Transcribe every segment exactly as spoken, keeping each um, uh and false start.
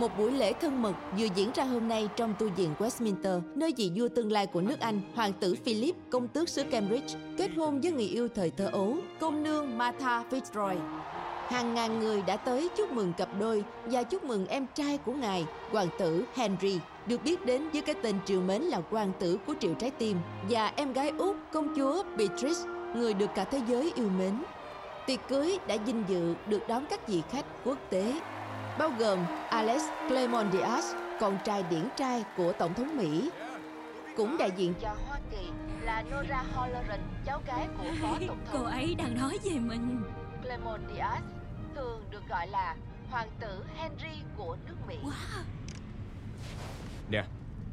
Một buổi lễ thân mật vừa diễn ra hôm nay trong tu viện Westminster, nơi vị vua tương lai của nước Anh, hoàng tử Philip, công tước xứ Cambridge, kết hôn với người yêu thời thơ ấu, công nương Martha FitzRoy. Hàng ngàn người đã tới chúc mừng cặp đôi và chúc mừng em trai của ngài, hoàng tử Henry, được biết đến với cái tên trìu mến là hoàng tử của triệu trái tim, và em gái út công chúa Beatrice, người được cả thế giới yêu mến. Tiệc cưới đã vinh dự được đón các vị khách quốc tế, bao gồm Alex Claremont-Diaz, con trai điển trai của Tổng thống Mỹ, cũng đại diện cho Hoa Kỳ là Nora Holleran, cháu gái của Phó Tổng thống. Cô ấy đang nói về mình. Claremont-Diaz thường được gọi là hoàng tử Henry của nước Mỹ. Wow. Nè,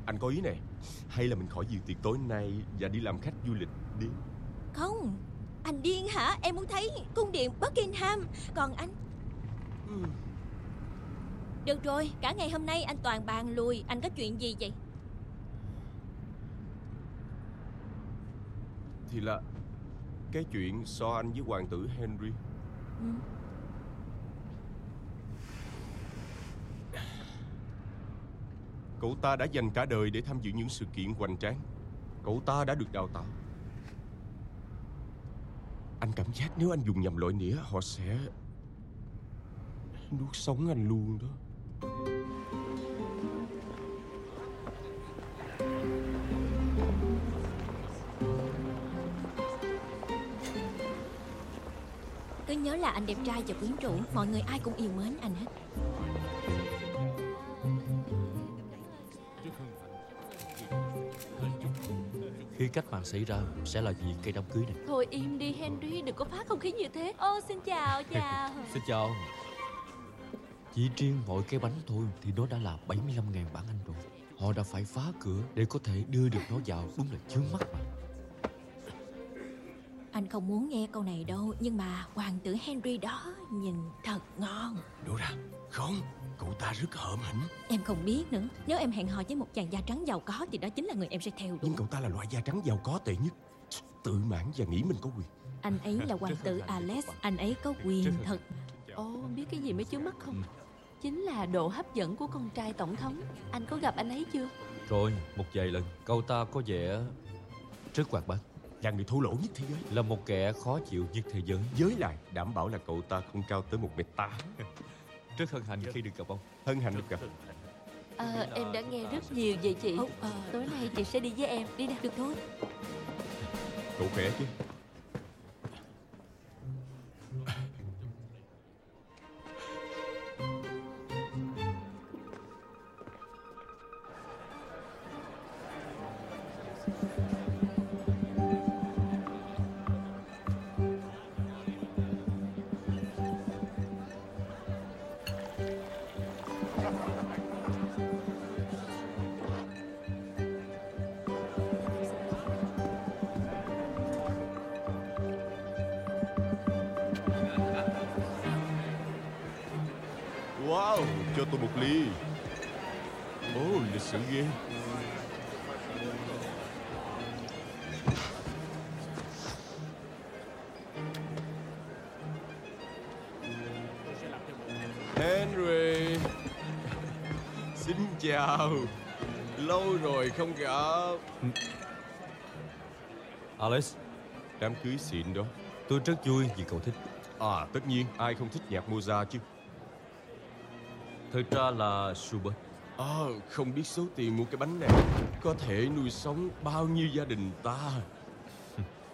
anh có ý này. Hay là mình khỏi dự tiệc tối nay và đi làm khách du lịch đi. Không, anh điên hả? Em muốn thấy cung điện Buckingham. Còn anh... Ừ. Được rồi, cả ngày hôm nay anh toàn bàn lùi. Anh có chuyện gì vậy? Thì là cái chuyện so anh với hoàng tử Henry. Ừ. Cậu ta đã dành cả đời để tham dự những sự kiện hoành tráng. Cậu ta đã được đào tạo. Anh cảm giác nếu anh dùng nhầm loại nĩa, họ sẽ nuốt sống anh luôn đó. Cứ nhớ là anh đẹp trai và quyến rũ, mọi người ai cũng yêu mến anh hết. Khi cách mạng xảy ra sẽ là gì cây đám cưới này? Thôi im đi Henry, đừng có phá không khí như thế. Ô, xin chào, chào. Xin chào. Chỉ riêng mỗi cái bánh thôi thì nó đã là bảy mươi lăm nghìn bảng Anh rồi. Họ đã phải phá cửa để có thể đưa được nó vào, đúng là chướng mắt mà. Anh không muốn nghe câu này đâu, nhưng mà hoàng tử Henry đó nhìn thật ngon. Đúng ra, không, cậu ta rất hợm hỉnh. Em không biết nữa, nếu em hẹn hò với một chàng da trắng giàu có thì đó chính là người em sẽ theo đuổi. Nhưng cậu ta là loại da trắng giàu có tệ nhất, tự mãn và nghĩ mình có quyền. Anh ấy là hoàng tử Alex, anh ấy có quyền thật. Ồ, biết cái gì mới chướng mắt không? Chính là độ hấp dẫn của con trai tổng thống. Anh có gặp anh ấy chưa? Rồi, một vài lần. Cậu ta có vẻ rất hoạt bát. Là người thô lỗ nhất thế giới. Là một kẻ khó chịu nhất thế giới. Với lại, đảm bảo là cậu ta không cao tới một mét tám. Rất hân hạnh khi được gặp ông. Hân hạnh được gặp. À, em đã nghe rất nhiều về chị. Ô, à, tối nay chị sẽ đi với em. Đi nào. Được thôi. Cậu khỏe chứ? Wow, cho tôi một ly. Ồ, lịch sử ghê. Henry, xin chào. Lâu rồi không gặp. Alex, đám cưới xịn đó. Tôi rất vui vì cậu thích. À, tất nhiên, ai không thích nhạc Mozart chứ. Thực ra là Schubert. À, không biết số tiền mua cái bánh này có thể nuôi sống bao nhiêu gia đình ta.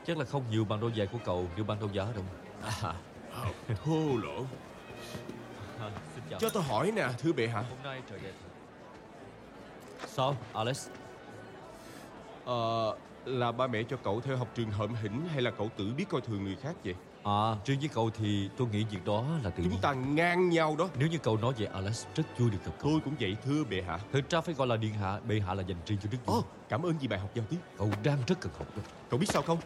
Chắc là không nhiều bằng đôi giày của cậu, nhiều bằng đôi giá đâu. À, thô lỗ. À, cho tôi hỏi nè, thưa bệ hạ. Hôm nay trời đẹp. Sao, Alex? Ờ, à, là ba mẹ cho cậu theo học trường hợm hỉnh hay là cậu tự biết coi thường người khác vậy? À, riêng với cậu thì tôi nghĩ việc đó là tự nhiên. Chúng ta ngang nhau đó. Nếu như cậu nói vậy Alex, rất vui được gặp cậu. Tôi cũng vậy thưa bệ hạ. Thực ra phải gọi là điện hạ, bệ hạ là dành riêng cho đức vua. Oh, cảm ơn vì bài học giao tiếp. Cậu đang rất cần học đó. Cậu biết sao không?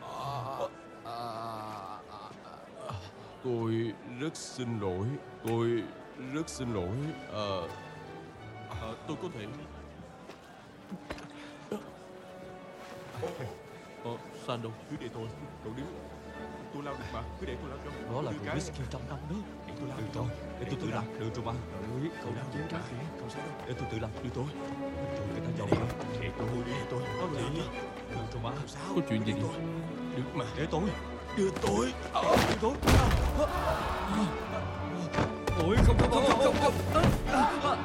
À, à, à, à, tôi rất xin lỗi. Tôi rất xin lỗi. À, à, tôi có thể... Ờ, Shaan đâu, cứ để tôi, cậu đứng, tôi lau được mà, cứ để tôi lau cho. Đó là cái whisky trong nóng nước. Để tôi lau. Được rồi, để tôi tự làm. Được rồi mà. Đấy, cậu đang chiến trắng kìa. Không sao đâu. Để tôi tự làm. Đưa tôi. Trời, cái thằng giàu đó. Để tôi đi tôi. Nó gì? Được rồi mà. Không sao. Có chuyện gì? Được mà. Để tôi. Đưa tôi. Đưa tôi. Ôi không không không không không.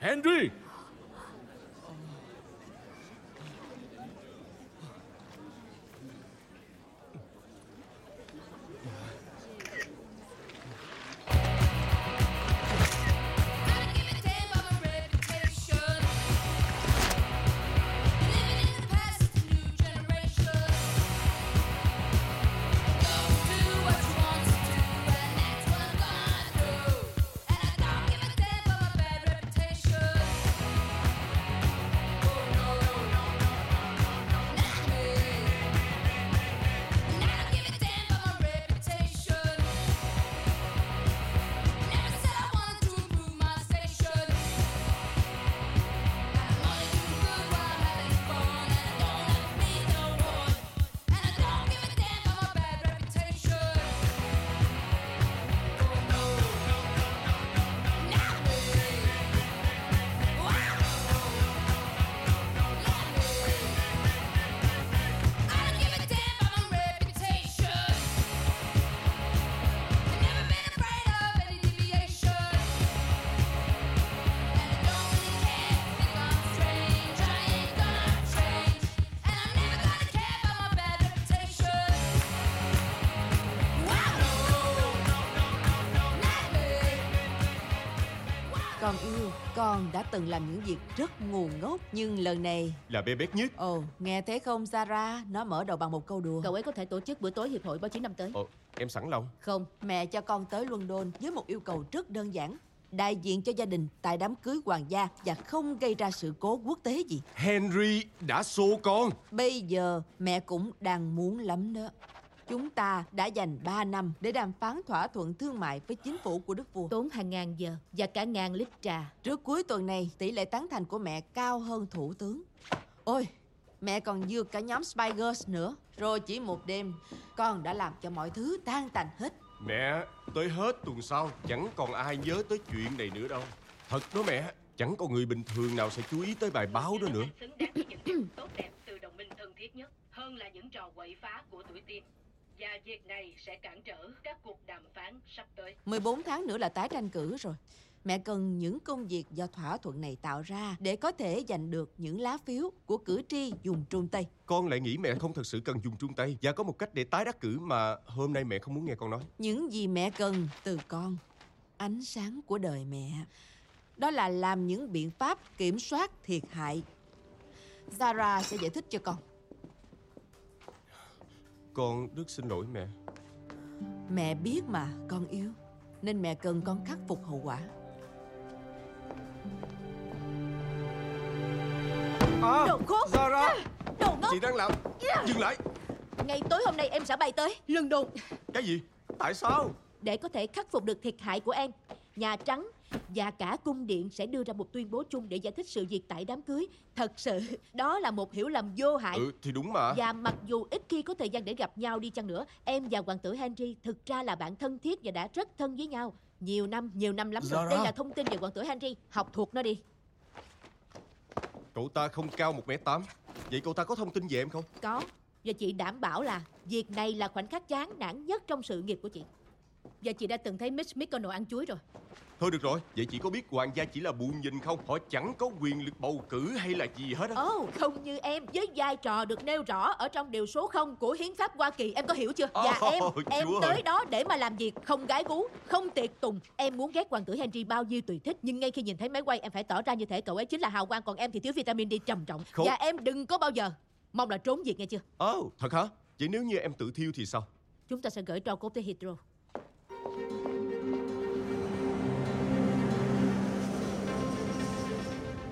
Henry! Con yêu, con đã từng làm những việc rất ngu ngốc, nhưng lần này là bé bét nhất. Ồ, nghe thế không Sarah? Nó mở đầu bằng một câu đùa. Cậu ấy có thể tổ chức bữa tối hiệp hội báo chí năm tới. Ồ, em sẵn lòng. Không, mẹ cho con tới London với một yêu cầu rất đơn giản: đại diện cho gia đình tại đám cưới hoàng gia và không gây ra sự cố quốc tế gì. Henry đã xô con. Bây giờ mẹ cũng đang muốn lắm đó. Chúng ta đã dành ba năm để đàm phán thỏa thuận thương mại với chính phủ của đức vua. Tốn hàng ngàn giờ và cả ngàn lít trà. Trước cuối tuần này, tỷ lệ tán thành của mẹ cao hơn thủ tướng. Ôi, mẹ còn vượt cả nhóm Spice Girls nữa. Rồi chỉ một đêm, con đã làm cho mọi thứ tan tành hết. Mẹ, tới hết tuần sau, chẳng còn ai nhớ tới chuyện này nữa đâu. Thật đó mẹ, chẳng còn người bình thường nào sẽ chú ý tới bài báo đó nữa. Tốt đẹp từ đồng minh thân thiết nhất hơn là những trò quậy phá của tuổi teen. Và việc này sẽ cản trở các cuộc đàm phán sắp tới. mười bốn tháng nữa là tái tranh cử rồi. Mẹ cần những công việc do thỏa thuận này tạo ra để có thể giành được những lá phiếu của cử tri vùng Trung Tây. Con lại nghĩ mẹ không thật sự cần dùng Trung Tây và có một cách để tái đắc cử mà hôm nay mẹ không muốn nghe con nói. Những gì mẹ cần từ con, ánh sáng của đời mẹ, đó là làm những biện pháp kiểm soát thiệt hại. Zara sẽ giải thích cho con. Con rất xin lỗi mẹ. Mẹ biết mà con yêu, nên mẹ cần con khắc phục hậu quả. À, đồ khốn! Zara! Đồ ngốc! Chị đang làm... Yeah. Dừng lại! Ngay tối hôm nay em sẽ bay tới London. Cái gì? Tại sao? Để có thể khắc phục được thiệt hại của em, Nhà Trắng và cả cung điện sẽ đưa ra một tuyên bố chung để giải thích sự việc tại đám cưới. Thật sự, đó là một hiểu lầm vô hại. Ừ, thì đúng mà. Và mặc dù ít khi có thời gian để gặp nhau đi chăng nữa, em và hoàng tử Henry thực ra là bạn thân thiết và đã rất thân với nhau. Nhiều năm, nhiều năm lắm rồi. Đây là thông tin về hoàng tử Henry, học thuộc nó đi. Cậu ta không cao một mét tám. Vậy cậu ta có thông tin về em không? Có, và chị đảm bảo là việc này là khoảnh khắc chán nản nhất trong sự nghiệp của chị. Và chị đã từng thấy Mitch McConnell ăn chuối rồi. Thôi được rồi, vậy chị có biết hoàng gia chỉ là bù nhìn không? Họ chẳng có quyền lực bầu cử hay là gì hết á. Ồ, oh, không như em. Với vai trò được nêu rõ ở trong điều số không của hiến pháp Hoa Kỳ, em có hiểu chưa? Và oh, em, em tới ơi. Đó để mà làm việc, không gái gú, không tiệc tùng. Em muốn ghét hoàng tử Henry bao nhiêu tùy thích, nhưng ngay khi nhìn thấy máy quay em phải tỏ ra như thể cậu ấy chính là hào quang, còn em thì thiếu vitamin D trầm trọng. Không. Và em đừng có bao giờ mong là trốn việc, nghe chưa? Ồ, oh, thật hả? Vậy nếu như em tự thiêu thì sao? Chúng ta sẽ gửi tro cốt tới Heathrow.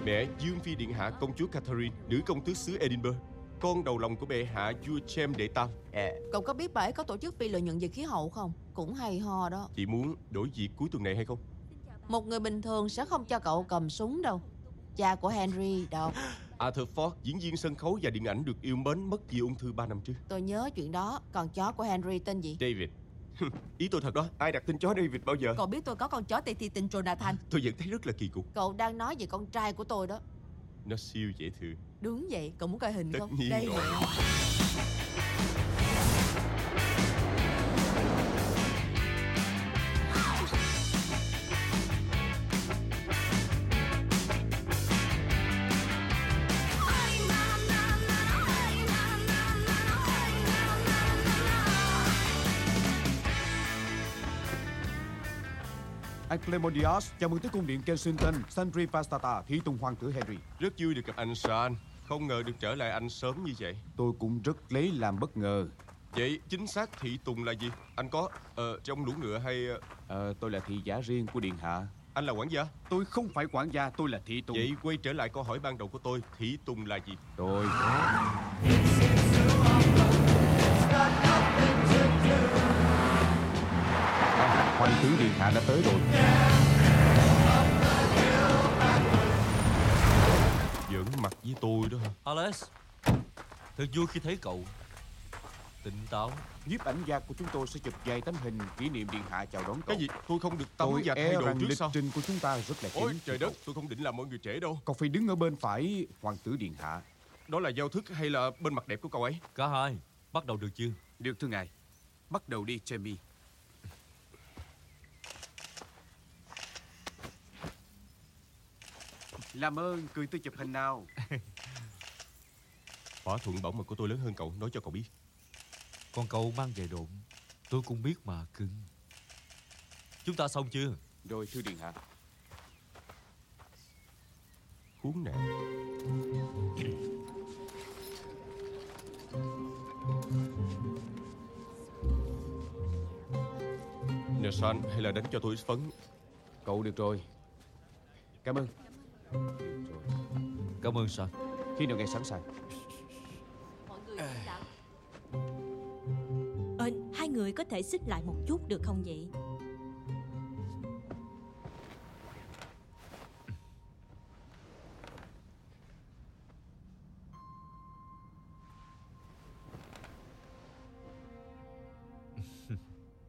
Mẹ Dương Phi Điện Hạ Công chúa Catherine, nữ công tước xứ Edinburgh. con đầu lòng của bệ hạ vua James đệ tam. À, cậu có biết bà ấy có tổ chức phi lợi nhuận về khí hậu không? Cũng hay ho đó. Chị muốn đổi việc cuối tuần này hay không? Một người bình thường sẽ không cho cậu cầm súng đâu. Cha của Henry đâu. Arthur Ford, diễn viên sân khấu và điện ảnh được yêu mến, mất vì ung thư ba năm trước. Tôi nhớ chuyện đó. Còn chó của Henry tên gì? David. Ý tôi thật đó, ai đặt tên chó David bao giờ? Cậu biết tôi có con chó tây thi tên Jonathan. Tôi vẫn thấy rất là kỳ cục. Cậu đang nói về con trai của tôi đó. Nó siêu dễ thương. Đúng vậy, cậu muốn coi hình tất không? Tất nhiên đây rồi. Lemodias, chào mừng tới cung điện Kensington. Sandy Pastata, thị tùng hoàng tử Henry. Rất vui được gặp anh Shaan. Không ngờ được trở lại anh sớm như vậy. Tôi cũng rất lấy làm bất ngờ. Vậy chính xác thị tùng là gì? Anh có uh, trong lũ ngựa hay... Ờ, uh, tôi là thị giả riêng của điện hạ. Anh là quản gia? Tôi không phải quản gia, tôi là thị tùng. Vậy quay trở lại câu hỏi ban đầu của tôi, thị tùng là gì? Tôi... Hoàng tử điện hạ đã tới rồi. Giỡn mặt với tôi đó hả? Alex, thật vui khi thấy cậu. Tỉnh táo. Nhiếp ảnh gia của chúng tôi sẽ chụp vài tấm hình kỷ niệm điện hạ chào đón cậu. Cái gì? Tôi không được tắm và thay đồ trước sao? Lịch trình của chúng ta rất là kín. Ôi trời đất, tôi không định làm mọi người trễ đâu. Cậu phải đứng ở bên phải hoàng tử điện hạ. Đó là giao thức hay là bên mặt đẹp của cậu ấy? Cả hai. Bắt đầu được chưa? Được thưa ngài. Bắt đầu đi, Jamie. Làm ơn, cười tôi chụp hình nào. Thỏa thuận bảo mật của tôi lớn hơn cậu, nói cho cậu biết. Còn cậu mang về độn, tôi cũng biết mà cưng. Chúng ta xong chưa? Rồi, thưa điện hạ. Khốn nạn. Nè Shaan, hay là đánh cho tôi ít phấn. Cậu được rồi. Cảm ơn. Cảm ơn Shaan. Khi nào ngài sẵn sàng? Ờ, hai người có thể xích lại một chút được không vậy?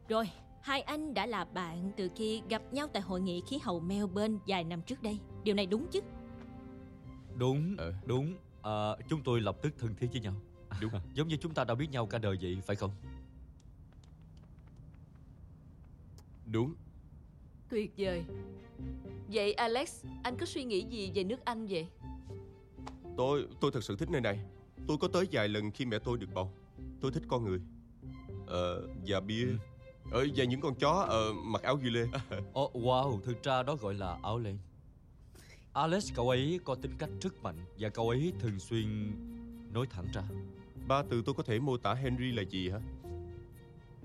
Rồi, hai anh đã là bạn từ khi gặp nhau tại hội nghị khí hậu Melbourne vài năm trước đây. Điều này đúng chứ? Đúng, ờ. đúng. À, chúng tôi lập tức thân thiết với nhau. Đúng. Giống như chúng ta đã biết nhau cả đời vậy, phải không? Đúng. Tuyệt vời. Vậy Alex, anh có suy nghĩ gì về nước Anh vậy? Tôi, tôi thật sự thích nơi này. Tôi có tới vài lần khi mẹ tôi được bầu. Tôi thích con người. Ờ, và bia. Ừ. Ờ, và những con chó ờ, mặc áo ghi lê. Oh, wow, thực ra đó gọi là áo len. Alex, cậu ấy có tính cách rất mạnh và cậu ấy thường xuyên nói thẳng ra. Ba từ tôi có thể mô tả Henry là gì hả?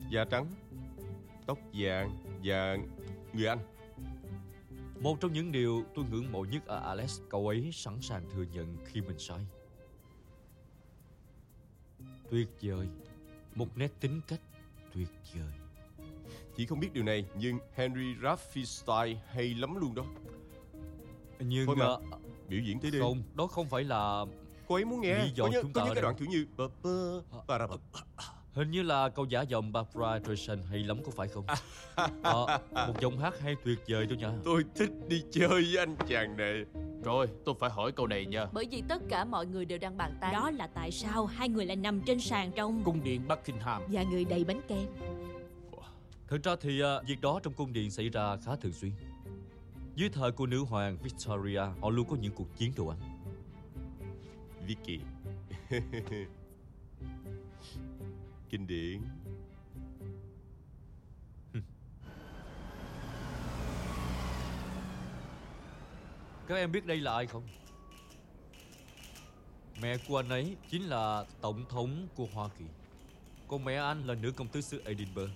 Da trắng, tóc vàng và người Anh. Một trong những điều tôi ngưỡng mộ nhất ở Alex, cậu ấy sẵn sàng thừa nhận khi mình sai. Tuyệt vời, một nét tính cách tuyệt vời. Chỉ không biết điều này nhưng Henry Raffenstein hay lắm luôn đó. Nhưng thôi mà, uh, biểu diễn tới đi. Không, đó không phải là... Cô ấy muốn nghe, lý do có nhớ, chúng có ta nhớ cái đoạn kiểu như... Hình như là câu giả giọng Barbara hay lắm có phải không? À, một giọng hát hay tuyệt vời đó nha. Tôi thích đi chơi với anh chàng này. Rồi, tôi phải hỏi câu này nha. Bởi vì tất cả mọi người đều đang bàn tán. Đó là tại sao hai người lại nằm trên sàn trong... cung điện Buckingham. Và người đầy bánh kem. Thật ra thì uh, việc đó trong cung điện xảy ra khá thường xuyên. Dưới thời của nữ hoàng Victoria, họ luôn có những cuộc chiến đồ ăn. Vicky. Kinh điển. Các em biết đây là ai không? Mẹ của anh ấy chính là tổng thống của Hoa Kỳ. Còn mẹ anh là nữ công tước xứ Edinburgh.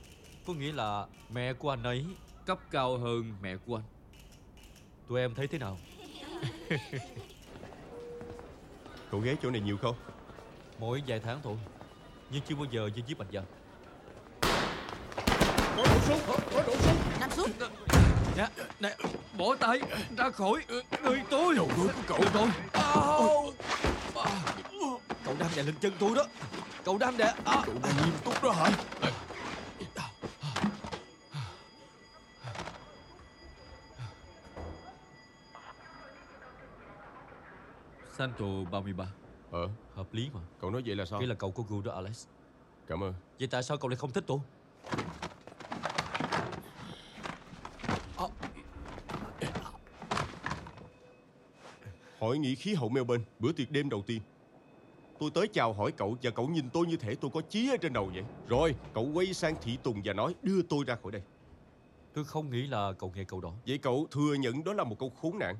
Có nghĩa là mẹ của anh ấy cấp cao hơn mẹ của anh. Tụi em thấy thế nào? Cậu ghé chỗ này nhiều không? Mỗi vài tháng thôi, nhưng chưa bao giờ với giết mạnh dạn. Bỏ đổ xuống, bỏ đổ xuống. Nằm xuống. Nè, nè, bỏ tay ra khỏi người tôi. Đầu đuôi của cậu tôi. Cậu đam đè lên chân tôi đó. Cậu đam đè. À. Cậu đang nghiêm túc đó hả? Sancho ba mươi ba. Ờ, hợp lý mà. Cậu nói vậy là sao? Cái là cậu có gu đó Alex. Cảm ơn. Vậy tại sao cậu lại không thích tôi? Hội nghị khí hậu Melbourne, bữa tiệc đêm đầu tiên. Tôi tới chào hỏi cậu và cậu nhìn tôi như thể tôi có chí ở trên đầu vậy. Rồi, cậu quay sang thị tùng và nói đưa tôi ra khỏi đây. Tôi không nghĩ là cậu nghe câu đó. Vậy cậu thừa nhận đó là một câu khốn nạn.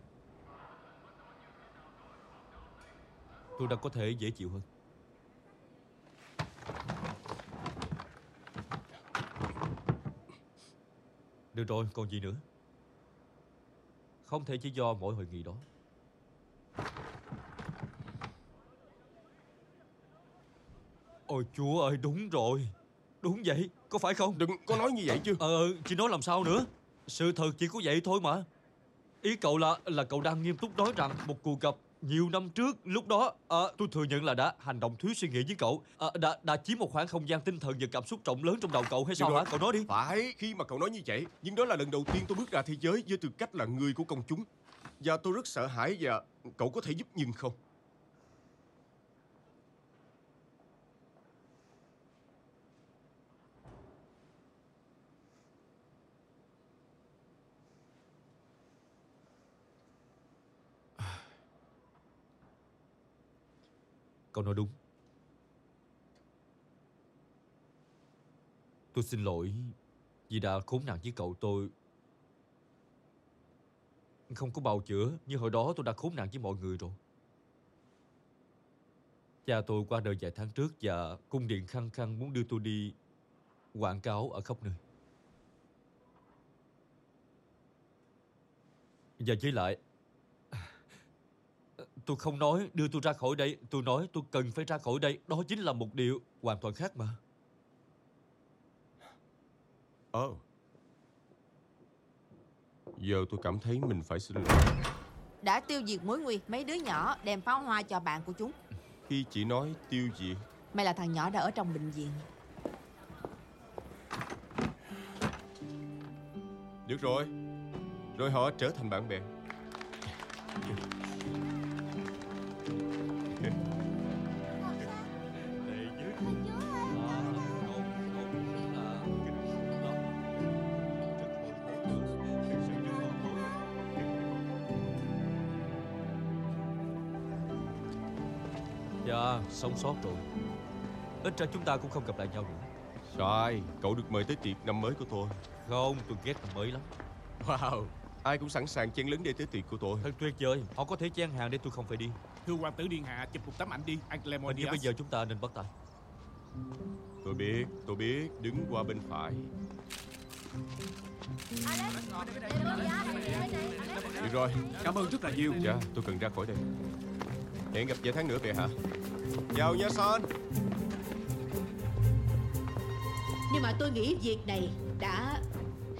Tôi đã có thể dễ chịu hơn. Được rồi, còn gì nữa? Không thể chỉ do mỗi hội nghị đó. Ôi Chúa ơi, đúng rồi. Đúng vậy, có phải không? Đừng có nói như vậy chứ. Ờ, chị nói làm sao nữa. Sự thật chỉ có vậy thôi mà. Ý cậu là là cậu đang nghiêm túc nói rằng một cuộc gặp nhiều năm trước, lúc đó à, tôi thừa nhận là đã hành động thiếu suy nghĩ với cậu, à, đã, đã chiếm một khoảng không gian tinh thần và cảm xúc rộng lớn trong đầu cậu hay sao hả? Cậu nói đi. Phải, khi mà cậu nói như vậy. Nhưng đó là lần đầu tiên tôi bước ra thế giới với tư cách là người của công chúng. Và tôi rất sợ hãi và cậu có thể giúp nhưng không. Cậu nói đúng. Tôi xin lỗi vì đã khốn nạn với cậu. Tôi không có bào chữa như hồi đó tôi đã khốn nạn với mọi người rồi. Cha tôi qua đời vài tháng trước và cung điện khăng khăng muốn đưa tôi đi quảng cáo ở khắp nơi. Và với lại, tôi không nói đưa tôi ra khỏi đây. Tôi nói tôi cần phải ra khỏi đây. Đó chính là một điều hoàn toàn khác mà. Ờ oh. Giờ tôi cảm thấy mình phải xin lỗi. Đã tiêu diệt mối nguy. Mấy đứa nhỏ đem pháo hoa cho bạn của chúng. Khi chị nói tiêu diệt, mày là thằng nhỏ đã ở trong bệnh viện. Được rồi. Rồi họ trở thành bạn bè. Dạ, sống sót rồi. Ít ra chúng ta cũng không gặp lại nhau nữa. Sai, cậu được mời tới tiệc năm mới của tôi. Không, tôi ghét năm mới lắm. Wow, ai cũng sẵn sàng chen lấn để tới tiệc của tôi. Thật tuyệt vời, họ có thể chen hàng để tôi không phải đi. Thưa hoàng tử điện hạ, chụp một tấm ảnh đi. Anh Clement, nhưng bây giờ chúng ta nên bắt tay. Tôi biết, tôi biết, đứng qua bên phải. Được rồi, cảm ơn rất là nhiều. Dạ, tôi cần ra khỏi đây. Hẹn gặp vài tháng nữa kìa hả? Chào nha Shaan. Nhưng mà tôi nghĩ việc này đã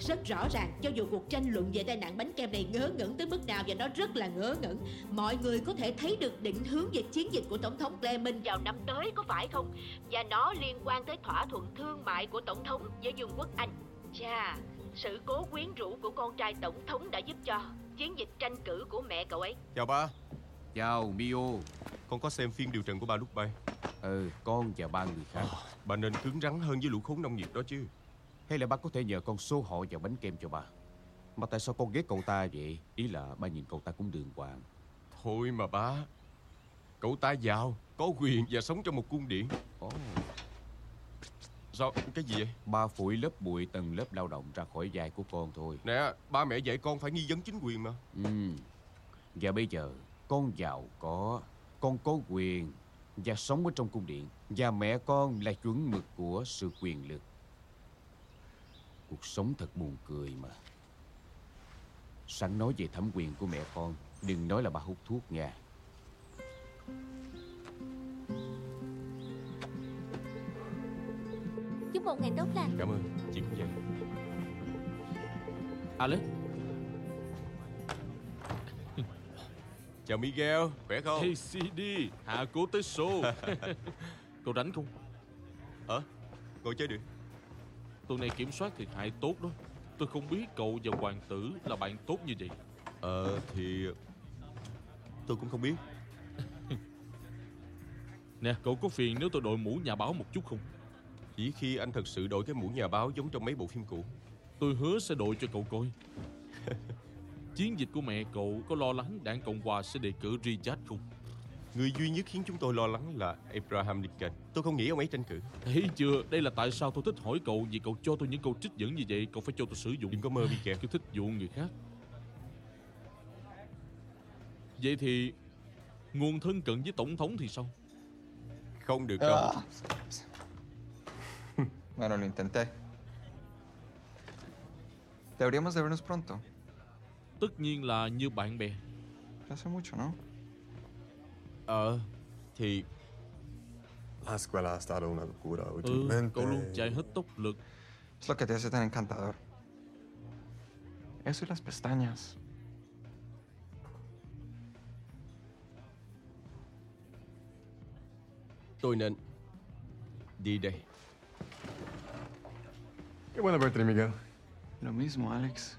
rất rõ ràng. Cho dù cuộc tranh luận về tai nạn bánh kem này ngớ ngẩn tới mức nào, và nó rất là ngớ ngẩn, mọi người có thể thấy được định hướng về chiến dịch của Tổng thống Clement vào năm tới, có phải không? Và nó liên quan tới thỏa thuận thương mại của Tổng thống với Vương quốc Anh. Chà, sự cố quyến rũ của con trai Tổng thống đã giúp cho chiến dịch tranh cử của mẹ cậu ấy. Chào ba. Chào Mio. Con có xem phim điều trần của ba lúc bay. Ừ, con và ba người khác. Bà nên cứng rắn hơn với lũ khốn nông nghiệp đó chứ. Hay là ba có thể nhờ con số họ vào bánh kem cho ba. Mà tại sao con ghét cậu ta vậy? Ý là ba nhìn cậu ta cũng đường hoàng. Thôi mà ba, cậu ta giàu, có quyền và sống trong một cung điện. Oh. Sao? Cái gì vậy? Ba phủi lớp bụi tầng lớp lao động ra khỏi vai của con thôi. Nè, ba mẹ dạy con phải nghi vấn chính quyền mà. Ừ. Và bây giờ con giàu có, con có quyền và sống ở trong cung điện. Và mẹ con là chuẩn mực của sự quyền lực. Cuộc sống thật buồn cười mà. Sẵn nói về thẩm quyền của mẹ con, đừng nói là bà hút thuốc nha. chúc một ngày tốt lành. Cảm ơn, chị cũng vậy. Alex. Chào Miguel, khỏe không? Hey xê đê, hạ cố tới show. Cậu rảnh không? Ờ, à, ngồi chơi đi. Tuần này kiểm soát thiệt hại tốt đó. Tôi không biết cậu và hoàng tử là bạn tốt như vậy. Ờ, thì... tôi cũng không biết. Nè, cậu có phiền nếu tôi đội mũ nhà báo một chút không? Chỉ khi anh thật sự đội cái mũ nhà báo giống trong mấy bộ phim cũ. Tôi hứa sẽ đội cho cậu coi. Chiến dịch của mẹ cậu có lo lắng đảng Cộng Hòa sẽ đề cử Richard không? Người duy nhất khiến chúng tôi lo lắng là Abraham Lincoln. Tôi không nghĩ ông ấy tranh cử. Thấy chưa, đây là tại sao tôi thích hỏi cậu. Vì cậu cho tôi những câu trích dẫn như vậy, cậu phải cho tôi sử dụng. Đừng có mơ đi kẹo. Tôi thích dụ người khác. Vậy thì nguồn thân cận với tổng thống thì sao? Không được đâu. Bueno, lo intenté. Deberíamos de vernos pronto. Tất nhiên là như bạn bè. Hace mucho, ¿no? Ờ, thì... La escuela ha estado una locura últimamente. Ừ, cậu luôn chạy hết tốc lực. Es lo que te hace tan encantador. Eso y las pestañas. Tôi nên đi đây. Qué bueno verte, Miguel. Lo mismo, Alex.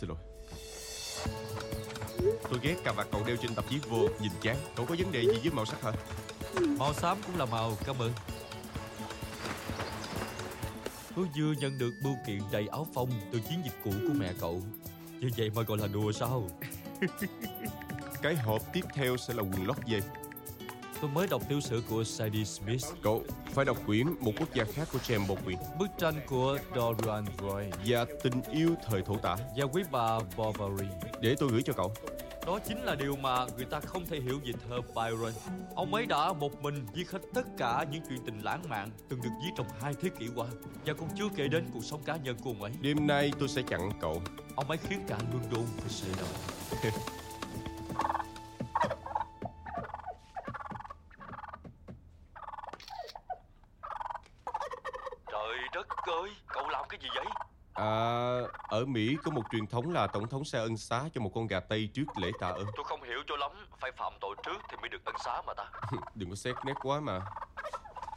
Xin lỗi. Tôi ghét cà vạt cậu đeo trên tạp chí Vô, nhìn chán. Cậu có vấn đề gì với màu sắc hả? Màu xám cũng là màu, cảm ơn. Tôi vừa nhận được bưu kiện đầy áo phông từ chiến dịch cũ của mẹ cậu. Như vậy mà gọi là đùa sao? Cái hộp tiếp theo sẽ là quần lót dê. Tôi mới đọc tiểu sử của Sydney Smith. Cậu phải đọc quyển Một quốc gia khác của James Baldwin, bức tranh của Doran Roy và Tình yêu thời thổ tả và Quý bà Bovary để tôi gửi cho cậu. Đó chính là điều mà người ta không thể hiểu về thơ Byron. Ông ấy đã một mình viết hết tất cả những chuyện tình lãng mạn từng được viết trong hai thế kỷ qua, và còn chưa kể đến cuộc sống cá nhân của ông ấy. Đêm nay tôi sẽ chặn cậu. Ông ấy khiến cả London phải sôi động. Ở Mỹ có một truyền thống là tổng thống sẽ ân xá cho một con gà Tây trước lễ tạ ơn. Tôi không hiểu cho lắm, phải phạm tội trước thì mới được ân xá mà ta. Đừng có xét nét quá mà.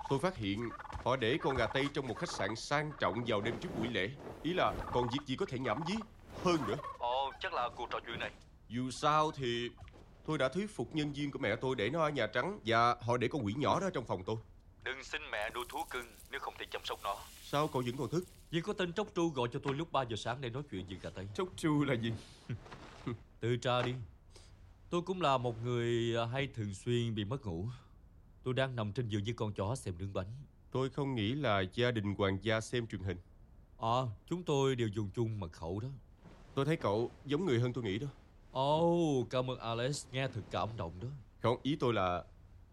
Tôi phát hiện họ để con gà Tây trong một khách sạn sang trọng vào đêm trước buổi lễ. Ý là còn việc gì có thể nhảm dí hơn nữa. Ồ, chắc là cuộc trò chuyện này. Dù sao thì tôi đã thuyết phục nhân viên của mẹ tôi để nó ở Nhà Trắng, và họ để con quỷ nhỏ đó trong phòng tôi. Đừng xin mẹ nuôi thú cưng nếu không thể chăm sóc nó. Sao cậu vẫn còn thức? Vì có tên Tróc Tru gọi cho tôi lúc ba giờ sáng để nói chuyện về cà tây. Tróc Tru là gì? Tự tra đi. Tôi cũng là một người hay thường xuyên bị mất ngủ. Tôi đang nằm trên giường như con chó xem nướng bánh. Tôi không nghĩ là gia đình hoàng gia xem truyền hình. À, chúng tôi đều dùng chung mật khẩu đó. Tôi thấy cậu giống người hơn tôi nghĩ đó. Ồ, oh, cảm ơn Alex, nghe thật cảm động đó. Không, ý tôi là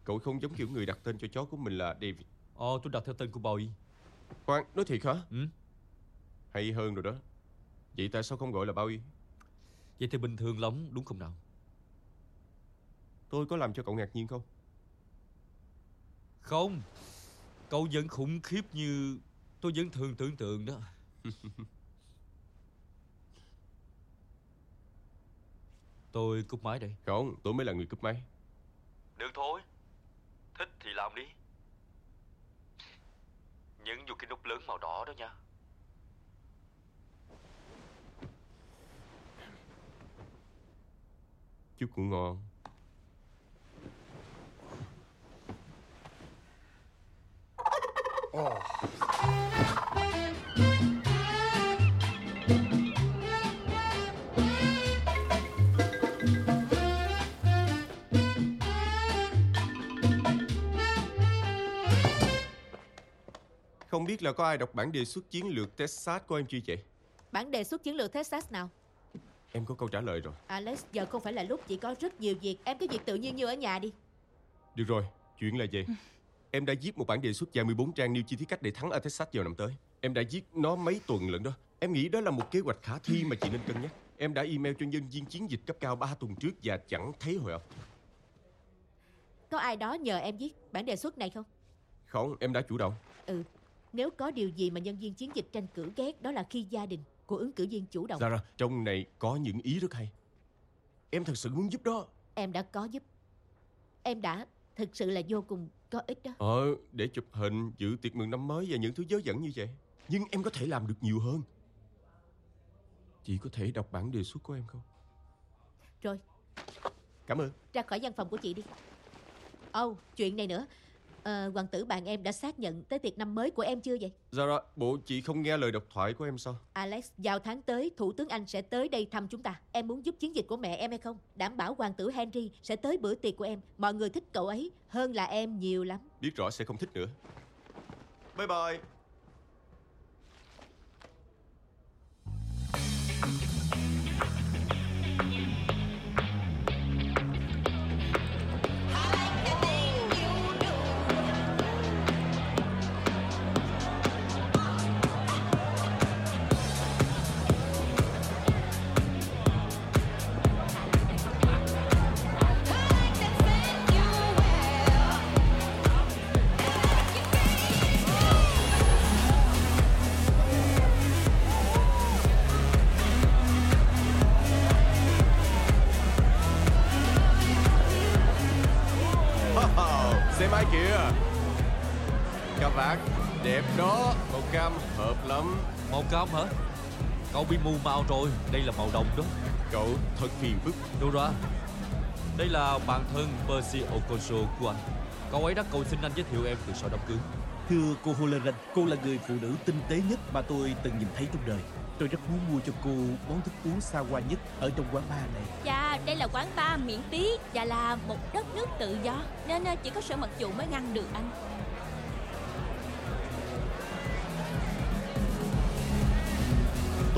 cậu không giống kiểu người đặt tên cho chó của mình là David. Ồ, oh, tôi đặt theo tên của Bowie. Khoan, nói thiệt hả? Ừ. Hay hơn rồi đó. Vậy tại sao không gọi là Bowie? Vậy thì bình thường lắm, đúng không nào? Tôi có làm cho cậu ngạc nhiên không? Không. Cậu vẫn khủng khiếp như Tôi vẫn thường tưởng tượng đó. Tôi cúp máy đây. Không, tôi mới là người cúp máy. Được thôi, thích thì làm đi. Nhấn vô cái nút lớn màu đỏ đó nha. Chút cũng ngon. Oh. Không biết là có ai đọc bản đề xuất chiến lược Texas của em chưa vậy? Bản đề xuất chiến lược Texas nào? Em có câu trả lời rồi. Alex, giờ không phải là lúc, chỉ có rất nhiều việc. Em cứ việc tự nhiên như ở nhà đi. Được rồi, chuyện là vậy. Em đã viết một bản đề xuất dài mười bốn trang nêu chi tiết cách để thắng ở Texas vào năm tới. Em đã viết nó mấy tuần lận đó. Em nghĩ đó là một kế hoạch khả thi mà chị nên cân nhắc. Em đã email cho nhân viên chiến dịch cấp cao ba tuần trước và chẳng thấy hồi hộp. Có ai đó nhờ em viết bản đề xuất này không? Không, em đã chủ động. Ừ, nếu có điều gì mà nhân viên chiến dịch tranh cử ghét, đó là khi gia đình của ứng cử viên chủ động. Dạ rồi, trong này có những ý rất hay. Em thật sự muốn giúp đó. Em đã có giúp. Em đã thực sự là vô cùng có ích đó. Ờ, để chụp hình, dự tiệc mừng năm mới và những thứ dớ dẫn như vậy. Nhưng em có thể làm được nhiều hơn. Chị có thể đọc bản đề xuất của em không? Rồi. Cảm ơn. Ra khỏi văn phòng của chị đi. Ồ, oh, chuyện này nữa. À, hoàng tử bạn em đã xác nhận tới tiệc năm mới của em chưa vậy? Dạ rồi, bộ chị không nghe lời độc thoại của em sao? Alex, vào tháng tới, Thủ tướng Anh sẽ tới đây thăm chúng ta. Em muốn giúp chiến dịch của mẹ em hay không? Đảm bảo hoàng tử Henry sẽ tới bữa tiệc của em. Mọi người thích cậu ấy hơn là em nhiều lắm. Biết rõ sẽ không thích nữa. Bye bye. Hả? Cậu bị mù màu rồi. Đây là màu đồng đó. Cậu thật phiền phức. Đâu ra? Đây là bạn thân Percy Okoso của anh. Cậu ấy đã cầu xin anh giới thiệu em từ sau đám cưới. Thưa cô Holleran, cô là người phụ nữ tinh tế nhất mà tôi từng nhìn thấy trong đời. Tôi rất muốn mua cho cô món thức uống xa hoa nhất ở trong quán bar này. Dạ, đây là quán bar miễn phí và là một đất nước tự do, nên chỉ có sở mật vụ mới ngăn được anh.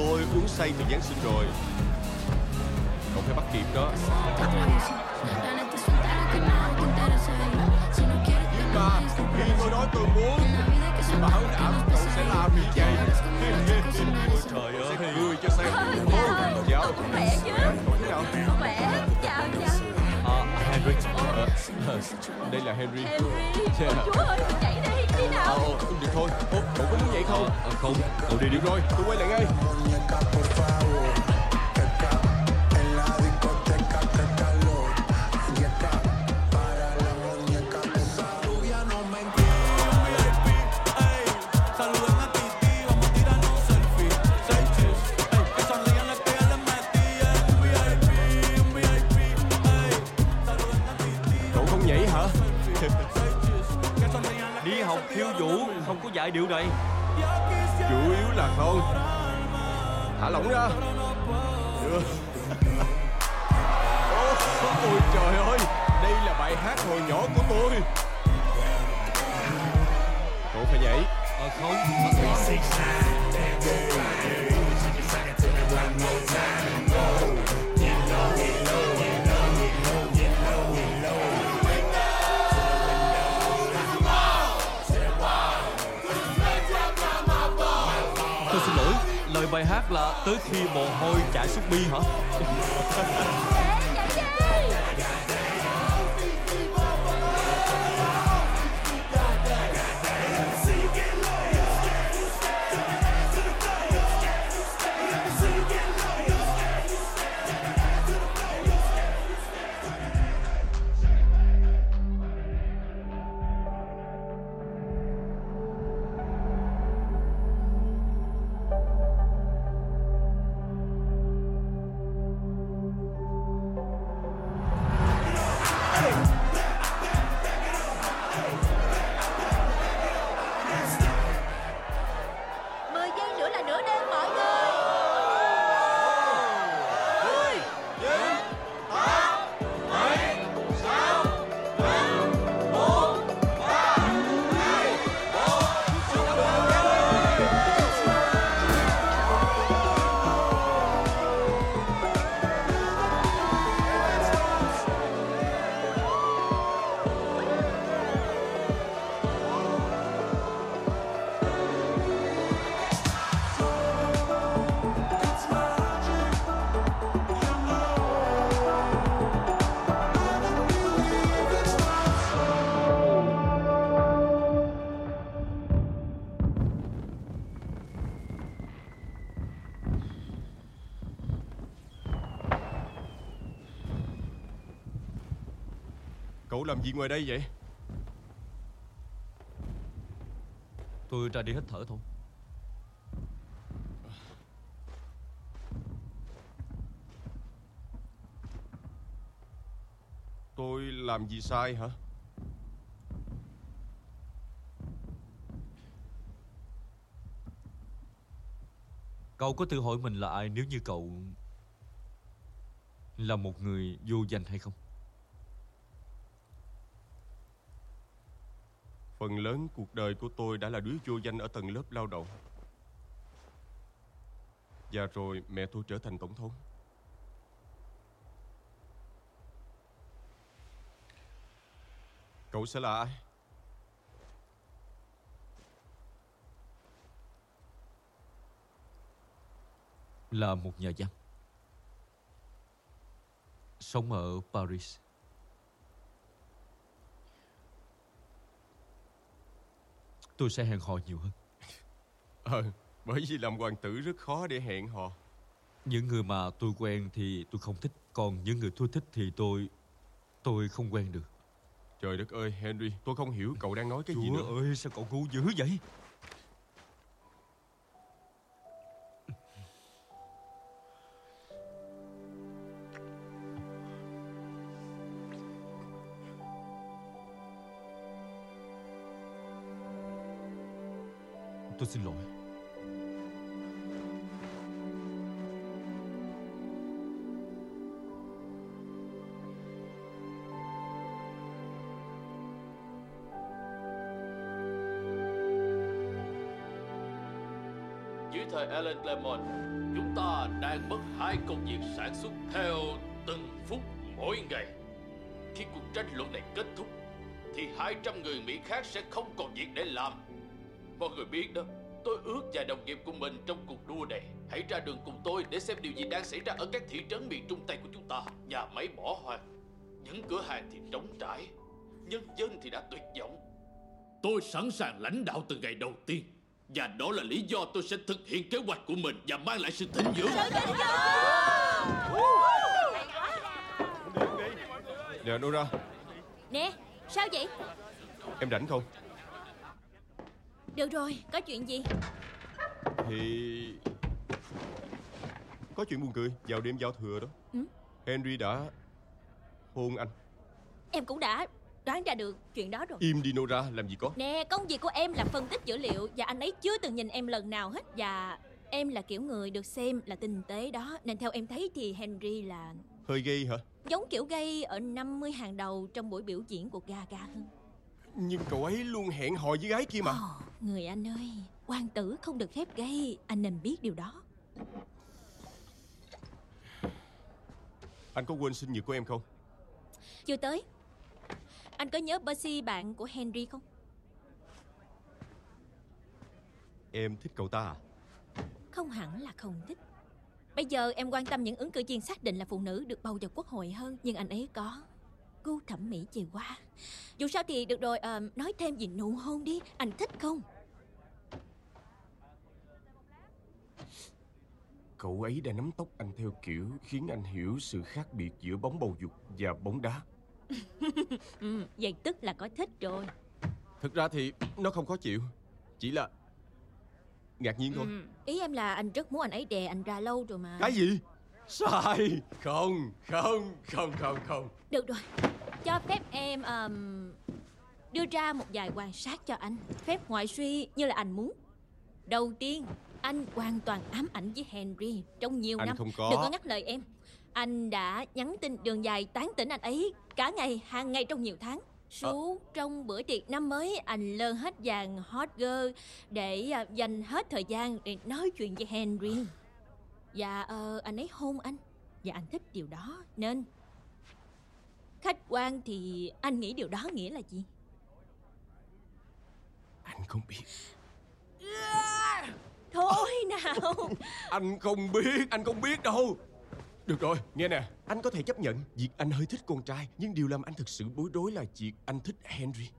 Tôi uống say từ Giáng sinh rồi. Cậu phải bắt kịp đó. Nhưng mà khi tôi nói tôi muốn, bảo đảm cậu sẽ làm như vậy. Ôi trời ơi, vui cho say rượu. Chào. Khỏe chứ? Khỏe. Chào chào. À, Henry. Đây là Henry. Henry. Chúa ơi, chạy đi. Ờ, được thôi. Ô, cậu có muốn vậy không? Ờ, không, cậu đi đi rồi, tôi quay lại ngay. Dạy điệu này chủ yếu là không thả lỏng ra. Được. Ôi trời ơi, đây là bài hát hồi nhỏ của tôi. Cậu phải nhảy. Ờ không. Bài hát là tới khi mồ hôi chảy xuống bi hả? Cậu làm gì ngoài đây vậy? Tôi ra đi hít thở thôi. Tôi làm gì sai hả? Cậu có tự hỏi mình là ai nếu như cậu là một người vô danh hay không? Phần lớn cuộc đời của tôi đã là đứa vô danh ở tầng lớp lao động. Và rồi mẹ tôi trở thành tổng thống. Cậu sẽ là ai? Là một nhà văn, sống ở Paris. Tôi sẽ hẹn hò nhiều hơn. Ờ, bởi vì làm hoàng tử rất khó để hẹn hò. Những người mà tôi quen thì tôi không thích, còn những người tôi thích thì tôi tôi không quen được. Trời đất ơi, Henry, tôi không hiểu cậu đang nói cái Chúa gì nữa. Chúa ơi, sao cậu ngu dữ vậy? Tôi xin lỗi. Dưới thời Ellen Lemon, chúng ta đang mất hai công việc sản xuất theo từng phút mỗi ngày. Khi cuộc tranh luận này kết thúc, thì hai trăm người Mỹ khác sẽ không còn việc để làm. Mọi người biết đó, tôi ước và đồng nghiệp của mình trong cuộc đua này hãy ra đường cùng tôi để xem điều gì đang xảy ra ở các thị trấn miền Trung Tây của chúng ta. Nhà máy bỏ hoang, những cửa hàng thì trống trải, nhân dân thì đã tuyệt vọng. Tôi sẵn sàng lãnh đạo từ ngày đầu tiên, và đó là lý do tôi sẽ thực hiện kế hoạch của mình và mang lại sự thịnh vượng. Nè Nora. Nè, sao vậy? Em rảnh không? Được rồi, có chuyện gì? Thì... có chuyện buồn cười, vào đêm giao thừa đó. Ừ? Henry đã hôn anh. Em cũng đã đoán ra được chuyện đó rồi. Im đi Nora, làm gì có. Nè, công việc của em là phân tích dữ liệu, và anh ấy chưa từng nhìn em lần nào hết. Và em là kiểu người được xem là tinh tế đó, nên theo em thấy thì Henry là... hơi gay hả? Giống kiểu gay ở năm mươi hàng đầu trong buổi biểu diễn của Gaga hơn. Nhưng cậu ấy luôn hẹn hò với gái kia mà. Oh, người anh ơi, hoàng tử không được phép gay, anh nên biết điều đó. Anh có quên sinh nhật của em không? Chưa tới. Anh có nhớ Percy bạn của Henry không? Em thích cậu ta à? Không hẳn là không thích. Bây giờ em quan tâm những ứng cử viên xác định là phụ nữ được bầu vào quốc hội hơn. Nhưng anh ấy có gu thẩm mỹ chìa khóa. Dù sao thì được rồi, à, nói thêm về nụ hôn đi. Anh thích không? Cậu ấy đã nắm tóc anh theo kiểu khiến anh hiểu sự khác biệt giữa bóng bầu dục và bóng đá. Ừ, vậy tức là có thích rồi. Thực ra thì nó không khó chịu, chỉ là ngạc nhiên thôi. Ừ, ý em là anh rất muốn anh ấy đè anh ra lâu rồi mà. Cái gì? Sai. Không, không, không, không, không. Được rồi, cho phép em um, đưa ra một vài quan sát cho anh. Phép ngoại suy như là anh muốn. Đầu tiên, anh hoàn toàn ám ảnh với Henry trong nhiều anh năm. Không có. Đừng có ngắt lời em. Anh đã nhắn tin đường dài tán tỉnh anh ấy cả ngày, hàng ngày trong nhiều tháng. Suốt à. Trong bữa tiệc năm mới, anh lơ hết vàng hot girl để uh, dành hết thời gian để nói chuyện với Henry. À. Và uh, anh ấy hôn anh, và anh thích điều đó, nên khách quan thì anh nghĩ điều đó nghĩa là gì? Anh không biết. À, thôi nào. Anh không biết, anh không biết đâu. Được rồi, nghe nè. Anh có thể chấp nhận việc anh hơi thích con trai, nhưng điều làm anh thực sự bối rối là việc anh thích Henry.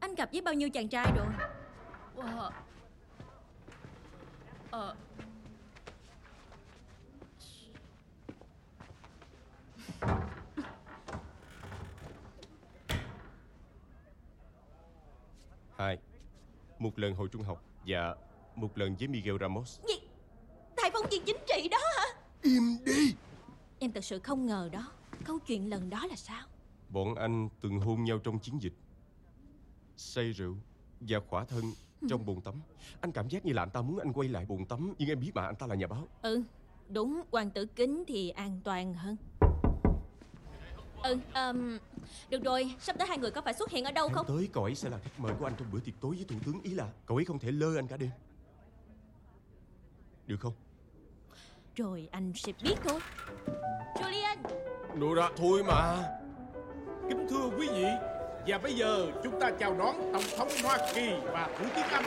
Anh gặp với bao nhiêu chàng trai rồi? Wow. Ờ... một lần hồi trung học và một lần với Miguel Ramos. Gì? Thầy phong chuyện chính trị đó hả? Im đi. Em thật sự không ngờ đó. Câu chuyện lần đó là sao? Bọn anh từng hôn nhau trong chiến dịch, say rượu và khỏa thân trong bồn tắm. Anh cảm giác như là anh ta muốn anh quay lại bồn tắm, nhưng em biết mà, anh ta là nhà báo. Ừ, đúng, hoàng tử kính thì an toàn hơn. Ừ, um, được rồi, sắp tới hai người có phải xuất hiện ở đâu không? Tháng tới cậu ấy sẽ là khách mời của anh trong bữa tiệc tối với thủ tướng Ý là cậu ấy không thể lơ anh cả đêm. Được không? Rồi anh sẽ biết thôi. Julian! Nora, thôi mà. Kính thưa quý vị, và bây giờ chúng ta chào đón Tổng thống Hoa Kỳ và Thủ tướng Anh.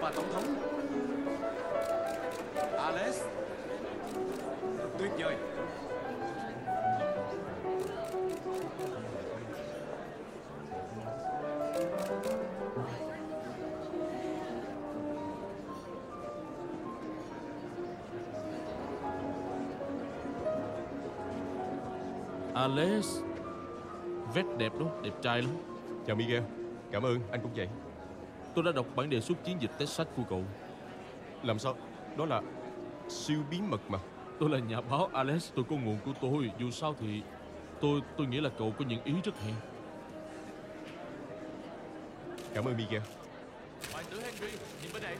Và Tổng thống Alex, tuyệt vời. Alex, vest đẹp lắm, đẹp trai lắm. Chào Miguel, cảm ơn, anh cũng vậy. Tôi đã đọc bản đề xuất chiến dịch Texas của cậu. Làm sao? Đó là siêu bí mật mà. Tôi là nhà báo Alex, tôi có nguồn của tôi. Dù sao thì tôi tôi nghĩ là cậu có những ý rất hay. Cảm ơn Miguel. Hoàng tử Henry, nhìn bên này.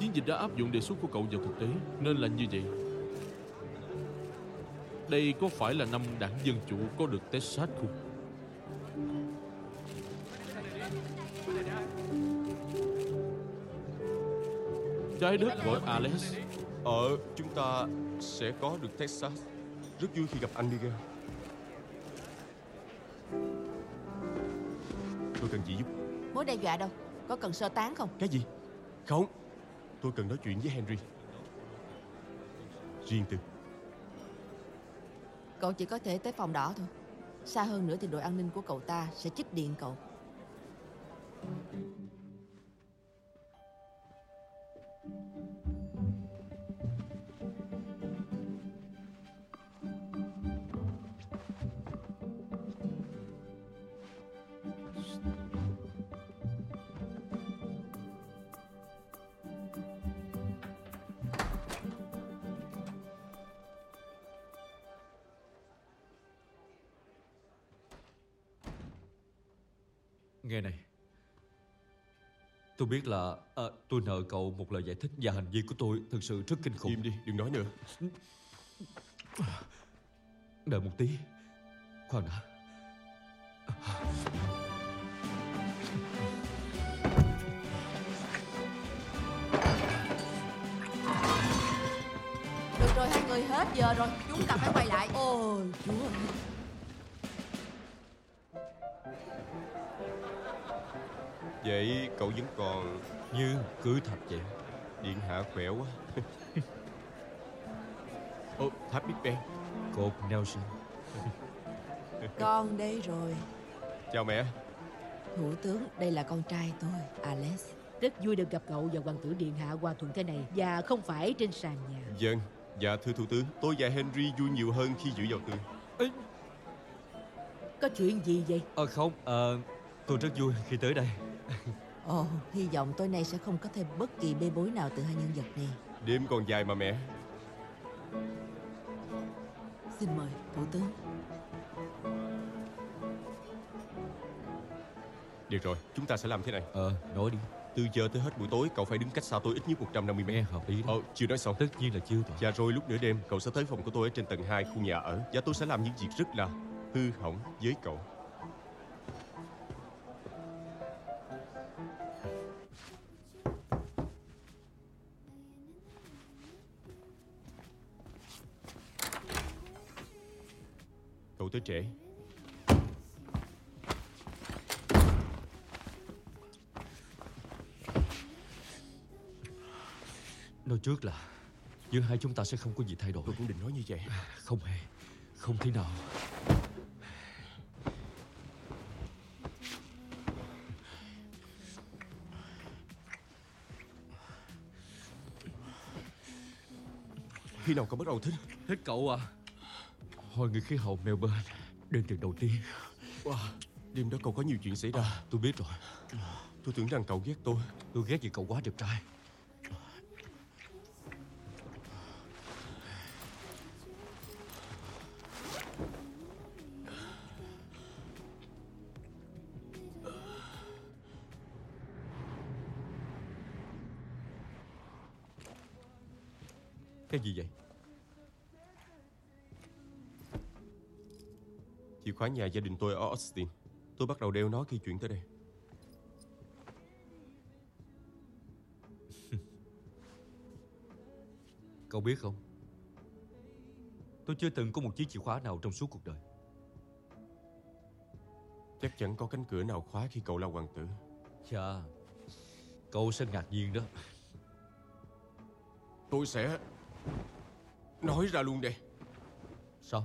Chiến dịch đã áp dụng đề xuất của cậu vào thực tế, nên là như vậy. Đây có phải là năm đảng Dân Chủ có được Texas không? Trái đất gọi Alex. Ờ, chúng ta sẽ có được Texas. Rất vui khi gặp anh Miguel. Tôi cần chị giúp. Mối đe dọa đâu? Có cần sơ tán không? Cái gì? Không. Tôi cần nói chuyện với Henry. Riêng tư. Cậu chỉ có thể tới phòng đỏ thôi. Xa hơn nữa thì đội an ninh của cậu ta sẽ chích điện cậu. Nghe này, tôi biết là à, tôi nợ cậu một lời giải thích và hành vi của tôi thực sự rất kinh khủng. Im đi, đừng nói nữa. Đợi một tí, khoan đã. Được rồi, hai người hết giờ rồi, chúng ta phải quay lại. Ôi Chúa ơi. Vậy cậu vẫn còn như cứ Thạch vậy? Điện hạ khỏe quá. Ô, Tháp Big Ben. Cột Nelson. Con đây rồi. Chào mẹ. Thủ tướng, đây là con trai tôi, Alex. Rất vui được gặp cậu và hoàng tử điện hạ hòa thuận thế này, và không phải trên sàn nhà. Vâng, dạ thưa thủ tướng, tôi và Henry vui nhiều hơn khi dựa vào tường. Ê. Có chuyện gì vậy? Ờ à, không, ờ à, tôi rất vui khi tới đây. Ồ, oh, hy vọng tối nay sẽ không có thêm bất kỳ bê bối nào từ hai nhân vật này. Đêm còn dài mà mẹ. Xin mời, thủ tướng. Được rồi, chúng ta sẽ làm thế này. Ờ, nói đi. Từ giờ tới hết buổi tối, cậu phải đứng cách xa tôi ít nhất một trăm năm mươi mét. Hợp lý đó. Ờ, chưa nói xong. Tất nhiên là chưa rồi. Và rồi lúc nửa đêm, cậu sẽ tới phòng của tôi ở trên tầng hai khu nhà ở. Và tôi sẽ làm những việc rất là hư hỏng với cậu. Tới trễ. Nói trước là giữa hai chúng ta sẽ không có gì thay đổi. Tôi cũng định nói như vậy. Không hề, không thế nào. Khi nào cậu bắt đầu thích? Thích cậu à? Hội nghị khí hậu Melbourne, đêm trận đầu tiên. Wow, đêm đó cậu có nhiều chuyện xảy ra. À, tôi biết rồi. Tôi tưởng rằng cậu ghét tôi. Tôi ghét vì cậu quá đẹp trai. Cái gì vậy? Chìa khóa nhà gia đình tôi ở Austin. Tôi bắt đầu đeo nó khi chuyển tới đây. Cậu biết không? Tôi chưa từng có một chiếc chìa khóa nào trong suốt cuộc đời. Chắc chắn có cánh cửa nào khóa khi cậu là hoàng tử. Chà, cậu sẽ ngạc nhiên đó. Tôi sẽ... nói ra luôn đây. Sao?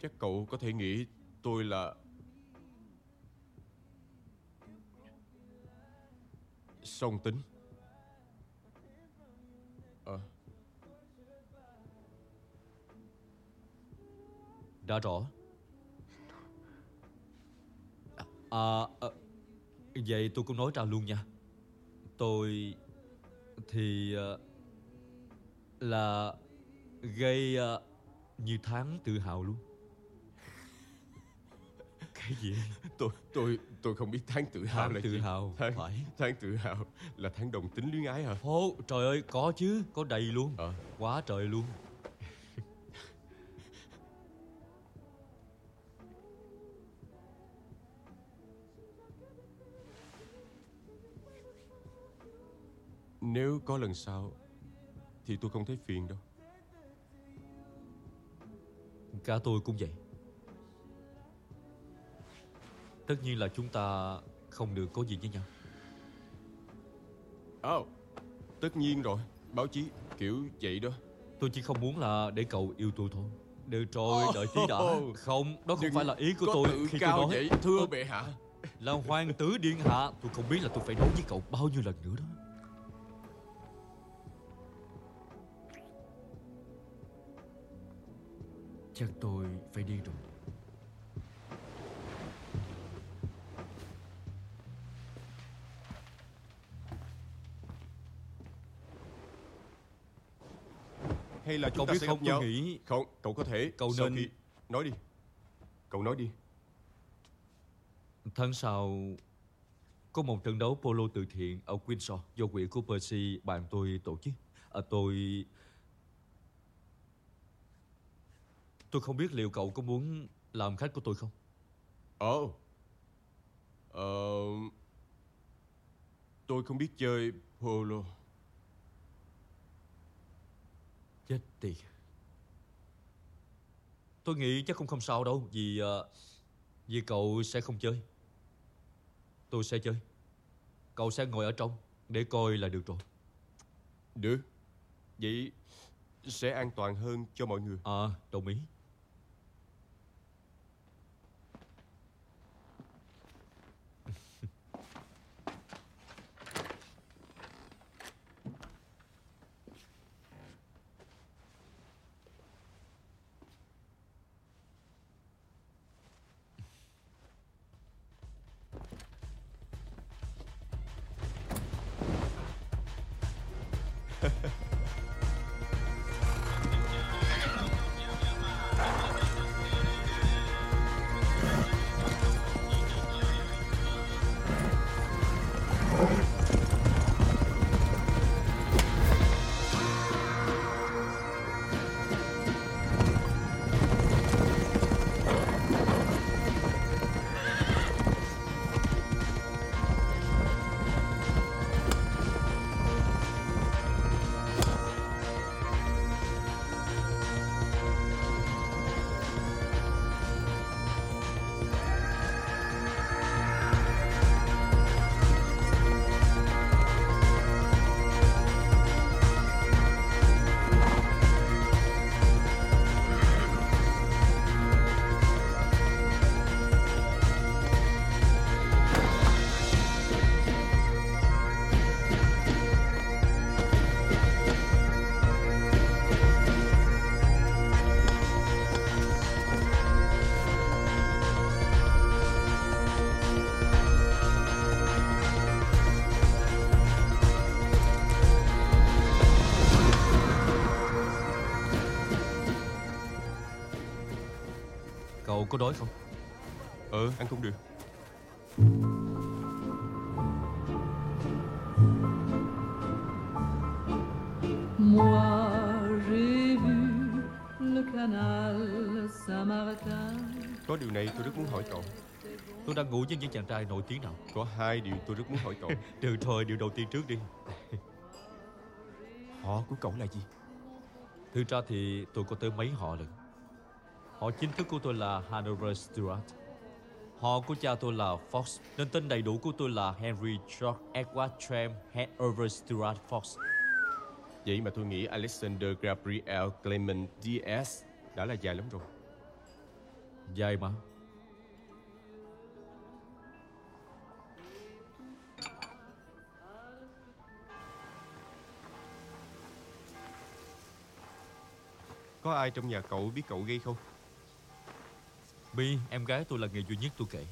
Chắc cậu có thể nghĩ tôi là... song tính. À. Đã rõ. À, à, vậy tôi cũng nói ra luôn nha. Tôi thì à, là gây à, như tháng tự hào luôn. Cái gì? Tôi tôi tôi không biết tháng tự hào tháng là tự gì. Hào, tháng tự hào phải. Tháng tự hào là tháng đồng tính luyến ái hả? Ô, trời ơi, có chứ, có đầy luôn. À. Quá trời luôn. Nếu có lần sau thì tôi không thấy phiền đâu. Cả tôi cũng vậy. Tất nhiên là chúng ta không được có gì với nhau. Oh, tất nhiên rồi. Báo chí kiểu vậy đó. Tôi chỉ không muốn là để cậu yêu tôi thôi. Được rồi, đợi tí đã. Không, đó không phải là ý của tôi khi tôi nói. Thưa bệ hạ, là hoàng tử điện hạ. Tôi không biết là tôi phải nói với cậu bao nhiêu lần nữa đó. Chắc tôi phải đi rồi. Hay là chúng ta sẽ gặp nhau? Tôi nghĩ... Không, cậu có thể. Cậu nên khi... nói đi. Cậu nói đi. Tháng sau có một trận đấu polo từ thiện ở Windsor do quỹ của Percy bạn tôi tổ chức. À, tôi Tôi không biết liệu cậu có muốn làm khách của tôi không? Ồ, oh. Ờ... Uh, tôi không biết chơi polo. Chết tiệt. Tôi nghĩ chắc cũng không sao đâu. Vì... Uh, vì cậu sẽ không chơi. Tôi sẽ chơi. Cậu sẽ ngồi ở trong để coi là được rồi. Được. Vậy sẽ an toàn hơn cho mọi người. À, đồng ý. Có đói không? Ờ, ăn cũng được. Moi, j'ai vu le canal Saint-Martin. Có điều này tôi rất muốn hỏi cậu. Tôi đang ngủ với những chàng trai nổi tiếng nào? Có hai điều tôi rất muốn hỏi cậu. Được thôi, điều đầu tiên trước đi. Họ của cậu là gì? Thực ra thì tôi có tới mấy họ lận. Họ chính thức của tôi là Hanover Stewart. Họ của cha tôi là Fox, nên tên đầy đủ của tôi là Henry George Edward Tram Hanover Stewart Fox. Vậy mà tôi nghĩ Alexander Gabriel Clement-Diaz đã là dài lắm rồi. Dài mà. Có ai trong nhà cậu biết cậu gây không? Bi, em gái tôi là người duy nhất tôi kể.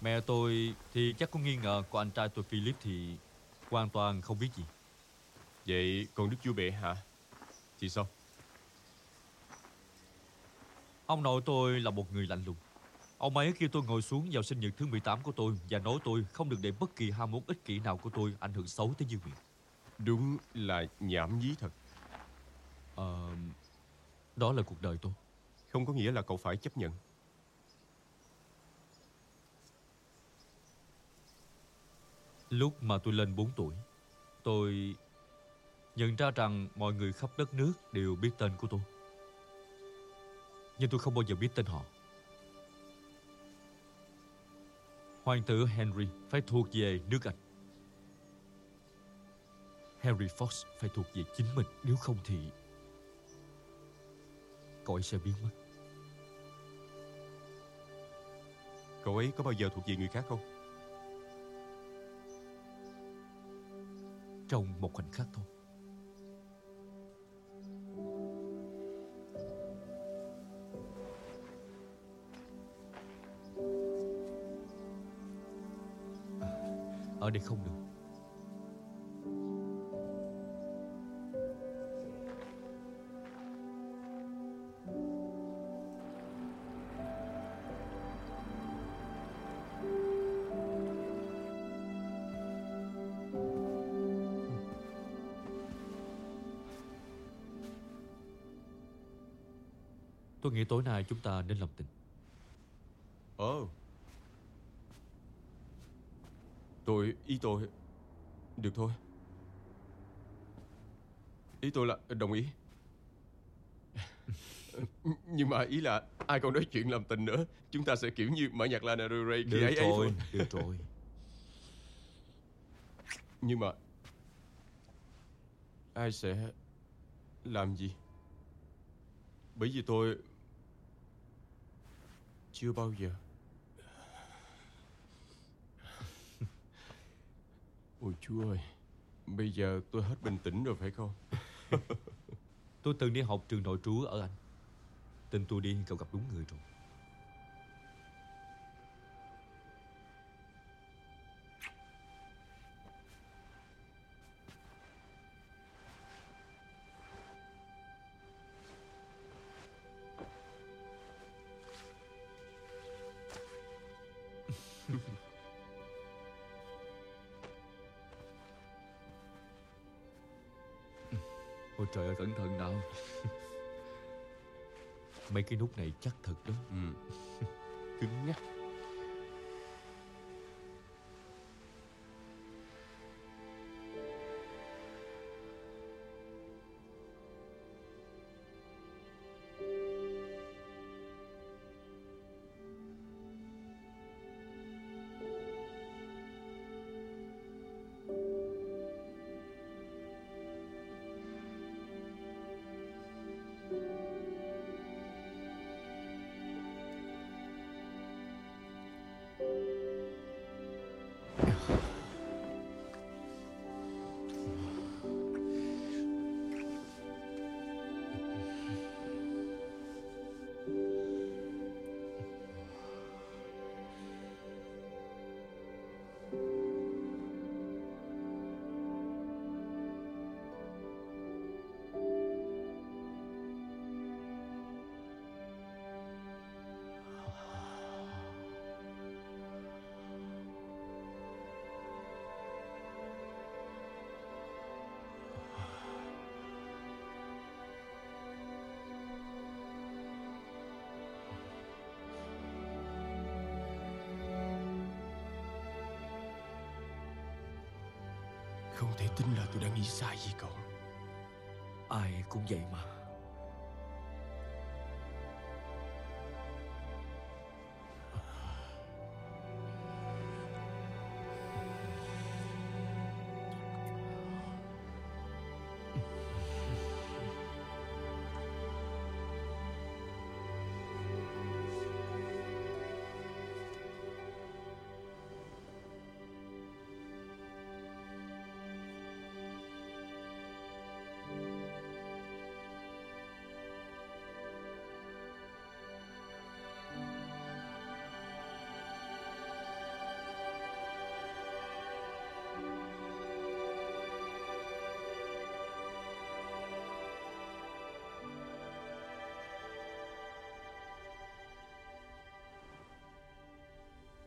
Mẹ tôi thì chắc cũng nghi ngờ, còn anh trai tôi Philip thì hoàn toàn không biết gì. Vậy còn Đức Vua Bệ hả? Thì sao? Ông nội tôi là một người lạnh lùng. Ông ấy kêu tôi ngồi xuống vào sinh nhật thứ mười tám của tôi và nói tôi không được để bất kỳ ham muốn ích kỷ nào của tôi ảnh hưởng xấu tới dư miệng. Đúng là nhảm nhí thật. Ờ... À... Đó là cuộc đời tôi. Không có nghĩa là cậu phải chấp nhận. Lúc mà tôi lên bốn tuổi, tôi nhận ra rằng mọi người khắp đất nước đều biết tên của tôi, nhưng tôi không bao giờ biết tên họ. Hoàng tử Henry phải thuộc về nước Anh. Henry Fox phải thuộc về chính mình, nếu không thì cậu ấy sẽ biến mất. Cậu ấy có bao giờ thuộc về người khác không? Trong một khoảnh khắc thôi. À, ở đây không được. Tôi nghĩ tối nay chúng ta nên làm tình. Ồ oh. Tôi, ý tôi... Được thôi. Ý tôi là đồng ý. Nhưng mà ý là ai còn nói chuyện làm tình nữa. Chúng ta sẽ kiểu như mở nhạc Lana Del Rey khi ấy ấy thôi. Được rồi. Nhưng mà ai sẽ làm gì? Bởi vì tôi chưa bao giờ. Ôi Chúa ơi, bây giờ tôi hết bình tĩnh rồi phải không? Tôi từng đi học trường nội trú ở Anh. Tin tôi đi, cậu gặp đúng người rồi. Ôi trời ơi, cẩn thận nào. Mấy cái nút này chắc thật đó. Ừ. Cứng nhắc. Không thể tin là tôi đã nghĩ sai gì cậu. Ai cũng vậy mà.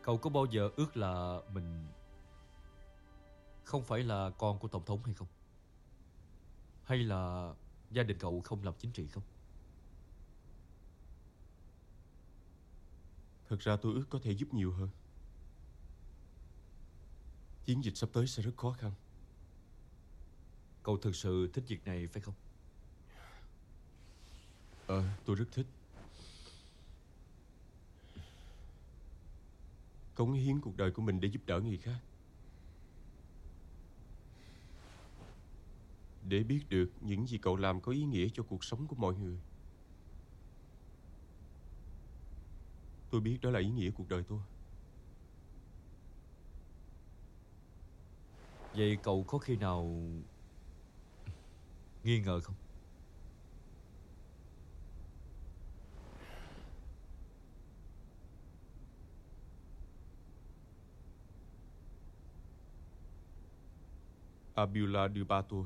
Cậu có bao giờ ước là mình không phải là con của Tổng thống hay không? Hay là gia đình cậu không làm chính trị không? Thật ra tôi ước có thể giúp nhiều hơn. Chiến dịch sắp tới sẽ rất khó khăn. Cậu thực sự thích việc này phải không? Ờ, à, tôi rất thích. Cống hiến cuộc đời của mình để giúp đỡ người khác, để biết được những gì cậu làm có ý nghĩa cho cuộc sống của mọi người. Tôi biết đó là ý nghĩa cuộc đời tôi. Vậy cậu có khi nào nghi ngờ không? Abiola đưa ba tôi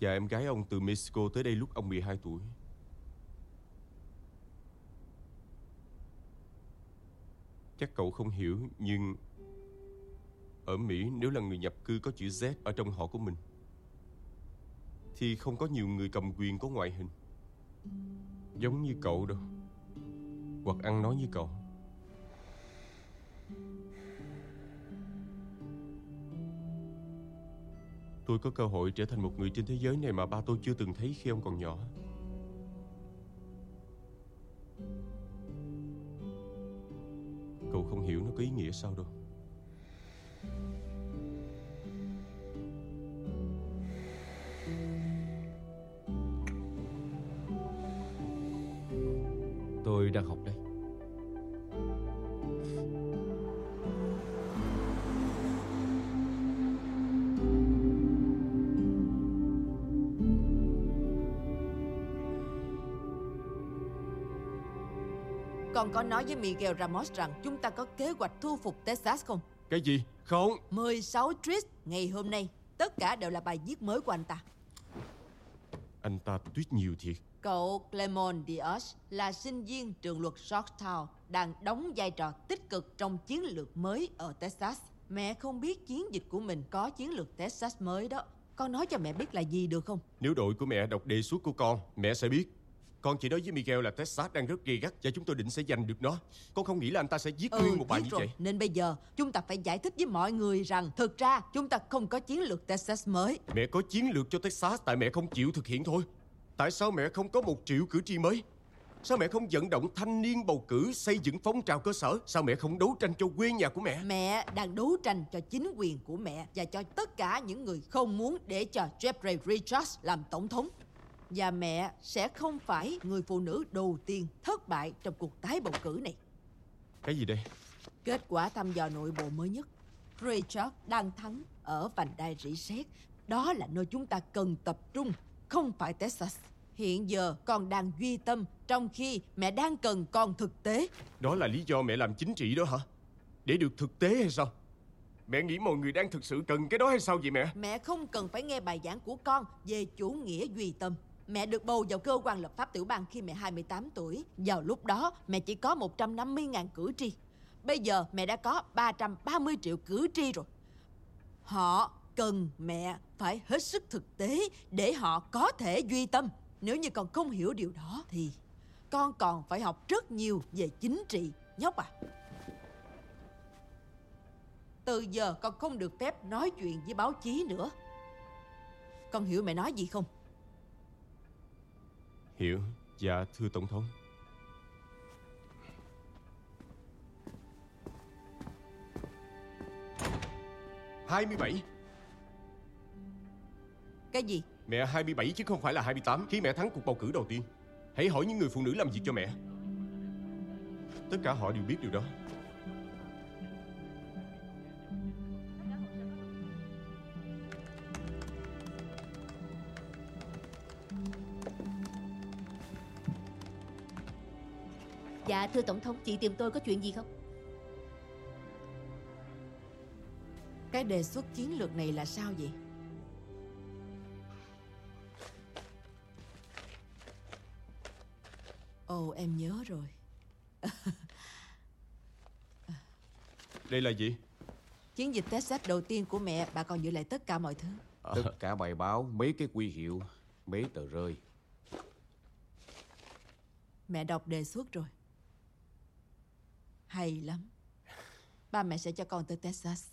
và em gái ông từ Mexico tới đây lúc ông mười hai tuổi. Chắc cậu không hiểu, nhưng ở Mỹ nếu là người nhập cư có chữ Z ở trong họ của mình thì không có nhiều người cầm quyền có ngoại hình giống như cậu đâu, hoặc ăn nói như cậu. Tôi có cơ hội trở thành một người trên thế giới này mà ba tôi chưa từng thấy khi ông còn nhỏ. Cậu không hiểu nó có ý nghĩa sao đâu. Tôi đang học đây. Con có nói với Miguel Ramos rằng chúng ta có kế hoạch thu phục Texas không? Cái gì? Không. mười sáu tweet ngày hôm nay. Tất cả đều là bài viết mới của anh ta. Anh ta tweet nhiều thiệt. Cậu Claremont-Diaz là sinh viên trường luật Georgetown, đang đóng vai trò tích cực trong chiến lược mới ở Texas. Mẹ không biết chiến dịch của mình có chiến lược Texas mới đó. Con nói cho mẹ biết là gì được không? Nếu đội của mẹ đọc đề xuất của con, mẹ sẽ biết. Con chỉ nói với Miguel là Texas đang rất gay gắt và chúng tôi định sẽ giành được nó. Con không nghĩ là anh ta sẽ viết ừ, nguyên một bài như rồi. vậy. Nên bây giờ chúng ta phải giải thích với mọi người rằng thực ra chúng ta không có chiến lược Texas mới. Mẹ có chiến lược cho Texas tại mẹ không chịu thực hiện thôi. Tại sao mẹ không có một triệu cử tri mới? Sao mẹ không vận động thanh niên bầu cử, xây dựng phong trào cơ sở? Sao mẹ không đấu tranh cho quê nhà của mẹ? Mẹ đang đấu tranh cho chính quyền của mẹ và cho tất cả những người không muốn để cho Jeffrey Richards làm tổng thống. Và mẹ sẽ không phải người phụ nữ đầu tiên thất bại trong cuộc tái bầu cử này. Cái gì đây? Kết quả thăm dò nội bộ mới nhất. Richard đang thắng ở vành đai rỉ sét. Đó là nơi chúng ta cần tập trung, không phải Texas. Hiện giờ con đang duy tâm, trong khi mẹ đang cần con thực tế. Đó là lý do mẹ làm chính trị đó hả? Để được thực tế hay sao? Mẹ nghĩ mọi người đang thực sự cần cái đó hay sao vậy mẹ? Mẹ không cần phải nghe bài giảng của con về chủ nghĩa duy tâm. Mẹ được bầu vào cơ quan lập pháp tiểu bang khi mẹ hai mươi tám tuổi. Vào lúc đó, mẹ chỉ có một trăm năm mươi nghìn cử tri. Bây giờ mẹ đã có ba trăm ba mươi triệu cử tri rồi. Họ cần mẹ phải hết sức thực tế để họ có thể duy tâm. Nếu như con không hiểu điều đó thì con còn phải học rất nhiều về chính trị, nhóc à. từ giờ con không được phép nói chuyện với báo chí nữa. Con hiểu mẹ nói gì không? Hiểu, dạ thưa Tổng thống. hai mươi bảy. Cái gì? Mẹ hai mươi bảy chứ không phải là hai mươi tám khi mẹ thắng cuộc bầu cử đầu tiên. Hãy hỏi những người phụ nữ làm việc cho mẹ. Tất cả họ đều biết điều đó. Dạ thưa Tổng thống, chị tìm tôi có chuyện gì không? Cái đề xuất chiến lược này là sao vậy? Ồ, em nhớ rồi. Đây là gì? Chiến dịch Texas đầu tiên của mẹ, bà còn giữ lại tất cả mọi thứ. À, tất cả bài báo, mấy cái huy hiệu, mấy tờ rơi. Mẹ đọc đề xuất rồi. Hay lắm. Ba mẹ sẽ cho con tới Texas.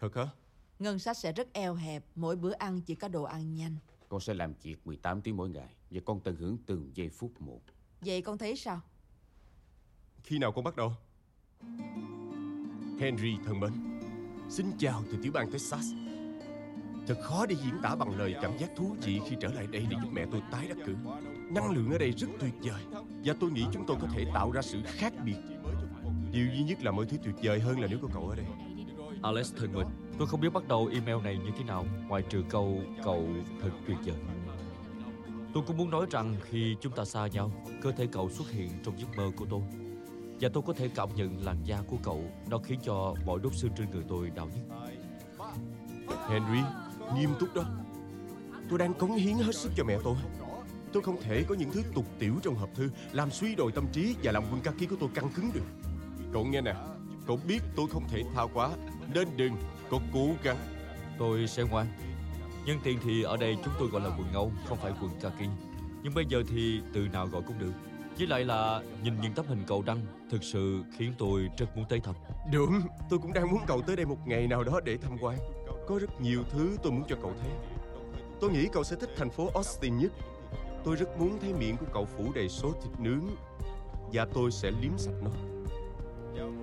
Thật hả? Ngân sách sẽ rất eo hẹp, mỗi bữa ăn chỉ có đồ ăn nhanh. Con sẽ làm việc mười tám tiếng mỗi ngày và con tận hưởng từng giây phút một. Vậy con thấy sao? Khi nào con bắt đầu? Henry thân mến, xin chào từ tiểu bang Texas. Thật khó để diễn tả bằng lời cảm giác thú vị khi trở lại đây để giúp mẹ tôi tái đắc cử. Năng lượng ở đây rất tuyệt vời và tôi nghĩ chúng tôi có thể tạo ra sự khác biệt. Điều duy nhất là mọi thứ tuyệt vời hơn là nếu có cậu ở đây. Alex thân mến, tôi không biết bắt đầu email này như thế nào ngoài trừ câu cậu thật tuyệt vời. Tôi cũng muốn nói rằng khi chúng ta xa nhau, cơ thể cậu xuất hiện trong giấc mơ của tôi. Và tôi có thể cảm nhận làn da của cậu, nó khiến cho mọi đốt xương trên người tôi đau nhức. Henry, nghiêm túc đó. Tôi đang cống hiến hết sức cho mẹ tôi. Tôi không thể có những thứ tục tiểu trong hộp thư, làm suy đồi tâm trí và làm quân ca ký của tôi căng cứng được. Cậu nghe nè, cậu biết tôi không thể thao quá, nên đừng, cậu cố gắng. Tôi sẽ ngoan. Nhân tiện thì ở đây chúng tôi gọi là quần ngâu, không phải quần kaki. Nhưng bây giờ thì từ nào gọi cũng được. Với lại là nhìn những tấm hình cậu đăng thực sự khiến tôi rất muốn tới thăm. Đúng, tôi cũng đang muốn cậu tới đây một ngày nào đó để tham quan. Có rất nhiều thứ tôi muốn cho cậu thấy. Tôi nghĩ cậu sẽ thích thành phố Austin nhất. Tôi rất muốn thấy miệng của cậu phủ đầy số thịt nướng và tôi sẽ liếm sạch nó.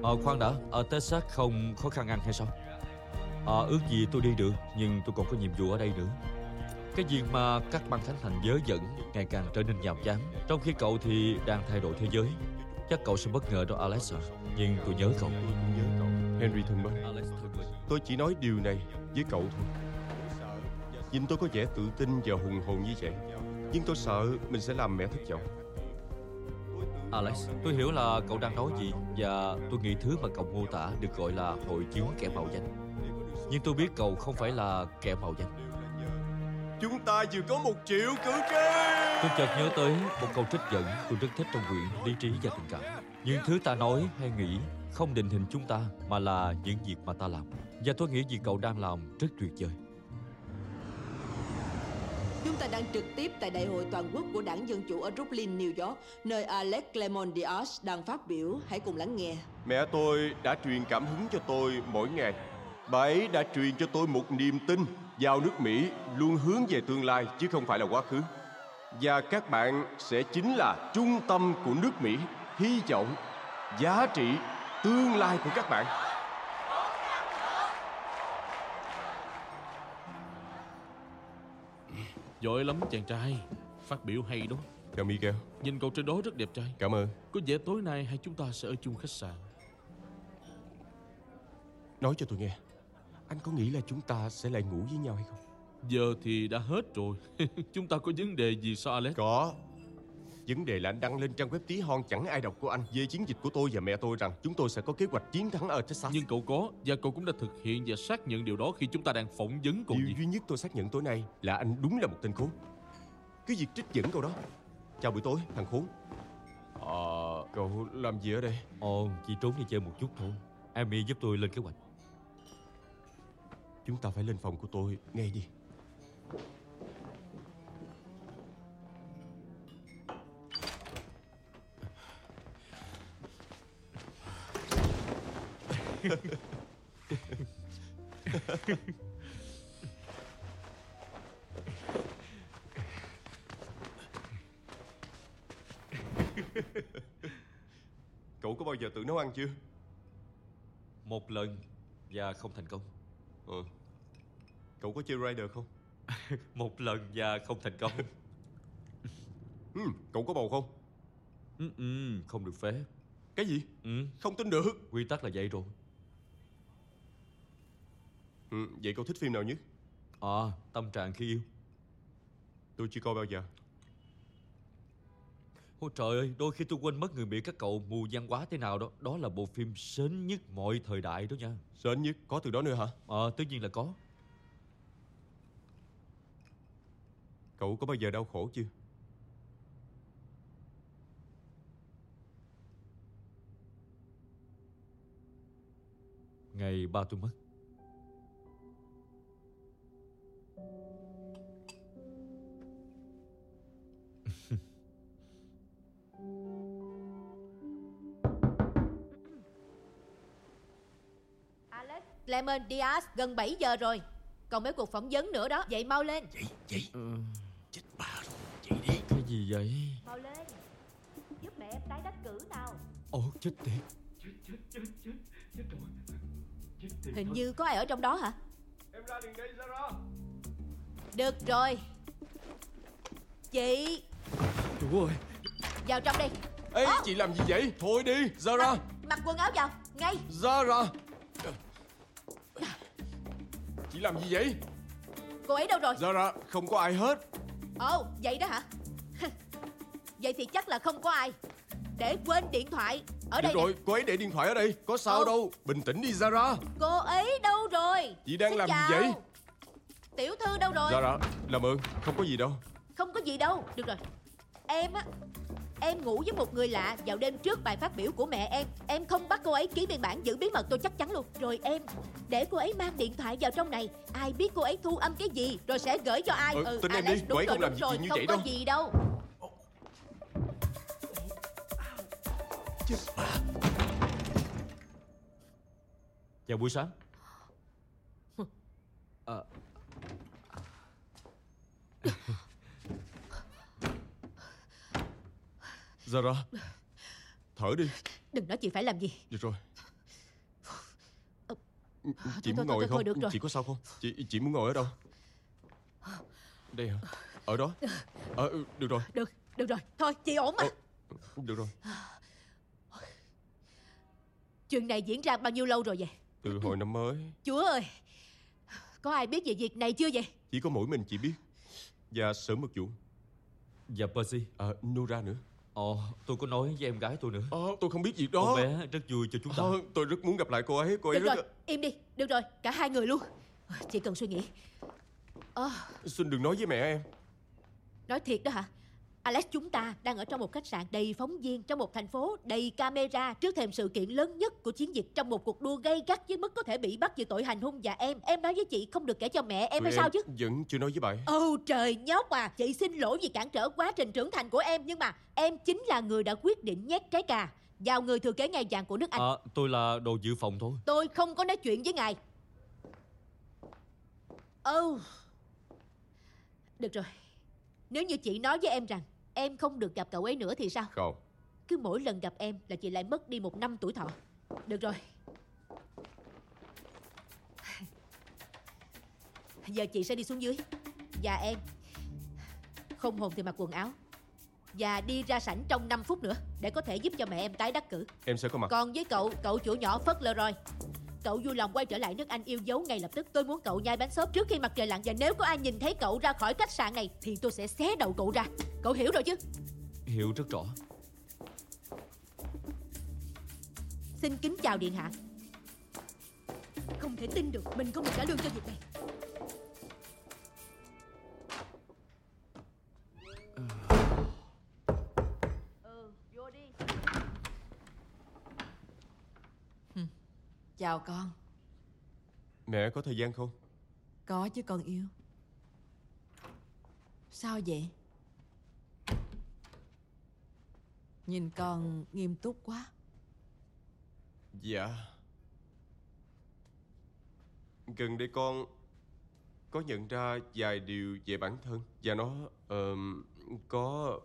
Ờ, khoan đã, ở Texas không khó khăn ăn hay sao? Ờ, ước gì tôi đi được, nhưng tôi còn có nhiệm vụ ở đây nữa. Cái việc mà các băng khánh thành dớ dẫn ngày càng trở nên nhàm chán, trong khi cậu thì đang thay đổi thế giới. Chắc cậu sẽ bất ngờ đó Alex, nhưng tôi nhớ cậu. Henry thân mến, tôi chỉ nói điều này với cậu thôi. Nhìn tôi có vẻ tự tin và hùng hồn như vậy, nhưng tôi sợ mình sẽ làm mẹ thất vọng. Alex, tôi hiểu là cậu đang nói gì và tôi nghĩ thứ mà cậu mô tả được gọi là hội chứng kẻ mạo danh. Nhưng tôi biết cậu không phải là kẻ mạo danh. Chúng ta vừa có một triệu cử tri. Tôi chợt nhớ tới một câu trích dẫn tôi rất thích trong quyển Lý trí và tình cảm. Những thứ ta nói hay nghĩ không định hình chúng ta mà là những việc mà ta làm. Và tôi nghĩ việc cậu đang làm rất tuyệt vời. Chúng ta đang trực tiếp tại Đại hội Toàn quốc của Đảng Dân Chủ ở Brooklyn, New York, nơi Alex Claremont-Diaz đang phát biểu. Hãy cùng lắng nghe. Mẹ tôi đã truyền cảm hứng cho tôi mỗi ngày. Bà ấy đã truyền cho tôi một niềm tin vào nước Mỹ luôn hướng về tương lai chứ không phải là quá khứ. Và các bạn sẽ chính là trung tâm của nước Mỹ, hy vọng, giá trị, tương lai của các bạn. Giỏi lắm chàng trai, phát biểu hay đó. Chào Miguel. Nhìn cậu trên đó rất đẹp trai. Cảm ơn. Có vẻ tối nay hai chúng ta sẽ ở chung khách sạn. Nói cho tôi nghe, anh có nghĩ là chúng ta sẽ lại ngủ với nhau hay không? Giờ thì đã hết rồi. Chúng ta có vấn đề gì sao Alex? Có. Vấn đề là anh đăng lên trang web tí hon chẳng ai đọc của anh về chiến dịch của tôi và mẹ tôi rằng chúng tôi sẽ có kế hoạch chiến thắng ở Texas. Nhưng cậu có, và cậu cũng đã thực hiện và xác nhận điều đó khi chúng ta đang phỏng vấn cậu. Điều gì? Duy nhất tôi xác nhận tối nay là anh đúng là một tên khốn. Cái việc trích dẫn cậu đó. Chào buổi tối, thằng khốn. Ờ, à, cậu làm gì ở đây? Ồ, chỉ trốn đi chơi một chút thôi. Amy giúp tôi lên kế hoạch. Chúng ta phải lên phòng của tôi ngay đi. Cậu có bao giờ tự nấu ăn chưa? Một lần và không thành công. Ừ. Cậu có chơi Rider không? Một lần và không thành công. Ừ, cậu có bầu không? Ừ, ừ, không được phép. Cái gì? Ừ. Không tin được. Quy tắc là vậy rồi. Ừ, vậy cậu thích phim nào nhất? À, Tâm trạng khi yêu. Tôi chưa coi bao giờ. Ôi trời ơi, đôi khi tôi quên mất người Mỹ các cậu mù văn hóa thế nào đó. Đó là bộ phim sến nhất mọi thời đại đó nha. Sến nhất? Có từ đó nữa hả? Ờ, à, tất nhiên là có. Cậu có bao giờ đau khổ chưa? Ngày ba tôi mất. Alex Claremont-Diaz, gần bảy giờ rồi. Còn mấy cuộc phỏng vấn nữa đó. Vậy mau lên. Chị, chị ừ. Chết bà rồi, chị đi. Cái gì vậy? Mau lên, giúp mẹ em tái đắc cử nào. Ồ, chết tiệt. Chết, chết, chết, chết, chết rồi. Hình như có ai ở trong đó hả? Em ra liền đi, ra ra. Được rồi. Chị. Trời ơi. Vào trong đi. Ê, oh. Chị làm gì vậy? Thôi đi, ra ra. Mặc, mặc quần áo vào, ngay. Ra ra. Chị làm gì vậy? Cô ấy đâu rồi? Ra ra, không có ai hết. Ồ, oh, vậy đó hả? Vậy thì chắc là không có ai. Để quên điện thoại ở được đây rồi, nè. Cô ấy để điện thoại ở đây. Có sao ừ. đâu. Bình tĩnh đi Zara. Cô ấy đâu rồi? Chị đang Xin làm chào. gì vậy? Tiểu thư đâu rồi? Zara, làm ơn. Không có gì đâu. Không có gì đâu. Được rồi. Em á, em ngủ với một người lạ vào đêm trước bài phát biểu của mẹ em. Em không bắt cô ấy ký biên bản giữ bí mật, tôi chắc chắn luôn. Rồi em để cô ấy mang điện thoại vào trong này. Ai biết cô ấy thu âm cái gì rồi sẽ gửi cho ai. Ừ, ừ tin Alex, em đi. Cô ấy không làm gì như vậy đâu. Không có gì đâu. Chào buổi sáng. à. Zara, thở đi. Đừng nói chị phải làm gì. Được rồi. Chị muốn ngồi không? Chị có sao không? Chị chị muốn ngồi ở đâu? Đây hả? Ở đó. Ờ, được rồi. Được, được rồi. Thôi chị ổn mà. Ờ, được rồi. Chuyện này diễn ra bao nhiêu lâu rồi vậy? Từ hồi năm mới. Chúa ơi, có ai biết về việc này chưa vậy? Chỉ có mỗi mình chị biết. Và sớm một vụ. Và Percy. À, Nora nữa. Ồ, tôi có nói với em gái tôi nữa. Ờ, tôi không biết việc đó. Cô bé rất vui cho chúng ta. Ờ, tôi rất muốn gặp lại cô ấy. Cô ấy được rất... rồi, im đi. Được rồi, cả hai người luôn. Chỉ cần suy nghĩ. Ờ... Xin đừng nói với mẹ em. Nói thiệt đó hả? Alex, chúng ta đang ở trong một khách sạn đầy phóng viên, trong một thành phố đầy camera, trước thềm sự kiện lớn nhất của chiến dịch, trong một cuộc đua gay gắt với mức có thể bị bắt vì tội hành hung. Và em, em nói với chị không được kể cho mẹ em. Tụi hay em sao chứ? Vẫn chưa nói với bạn. Ồ trời nhóc à, chị xin lỗi vì cản trở quá trình trưởng thành của em, nhưng mà em chính là người đã quyết định nhét trái cà vào người thừa kế ngai vàng của nước Anh. À, tôi là đồ dự phòng thôi. Tôi không có nói chuyện với ngài. Ồ, được rồi. Nếu như chị nói với em rằng em không được gặp cậu ấy nữa thì sao? Không. Cứ mỗi lần gặp em là chị lại mất đi một năm tuổi thọ. Được rồi. Giờ chị sẽ đi xuống dưới. Và em, không hồn thì mặc quần áo. Và đi ra sảnh trong năm phút nữa để có thể giúp cho mẹ em tái đắc cử. Em sẽ có mặt. Còn với cậu, cậu chủ nhỏ Phất Roy, cậu vui lòng quay trở lại nước Anh yêu dấu ngay lập tức. Tôi muốn cậu nhai bánh xốp trước khi mặt trời lặn. Và nếu có ai nhìn thấy cậu ra khỏi khách sạn này thì tôi sẽ xé đầu cậu ra. Cậu hiểu rồi chứ? Hiểu rất rõ. Xin kính chào điện hạ. Không thể tin được mình không được trả lương cho việc này. Chào con. Mẹ có thời gian không? Có chứ con yêu. Sao vậy? Nhìn con nghiêm túc quá. Dạ. Gần đây con có nhận ra vài điều về bản thân và nó uh, có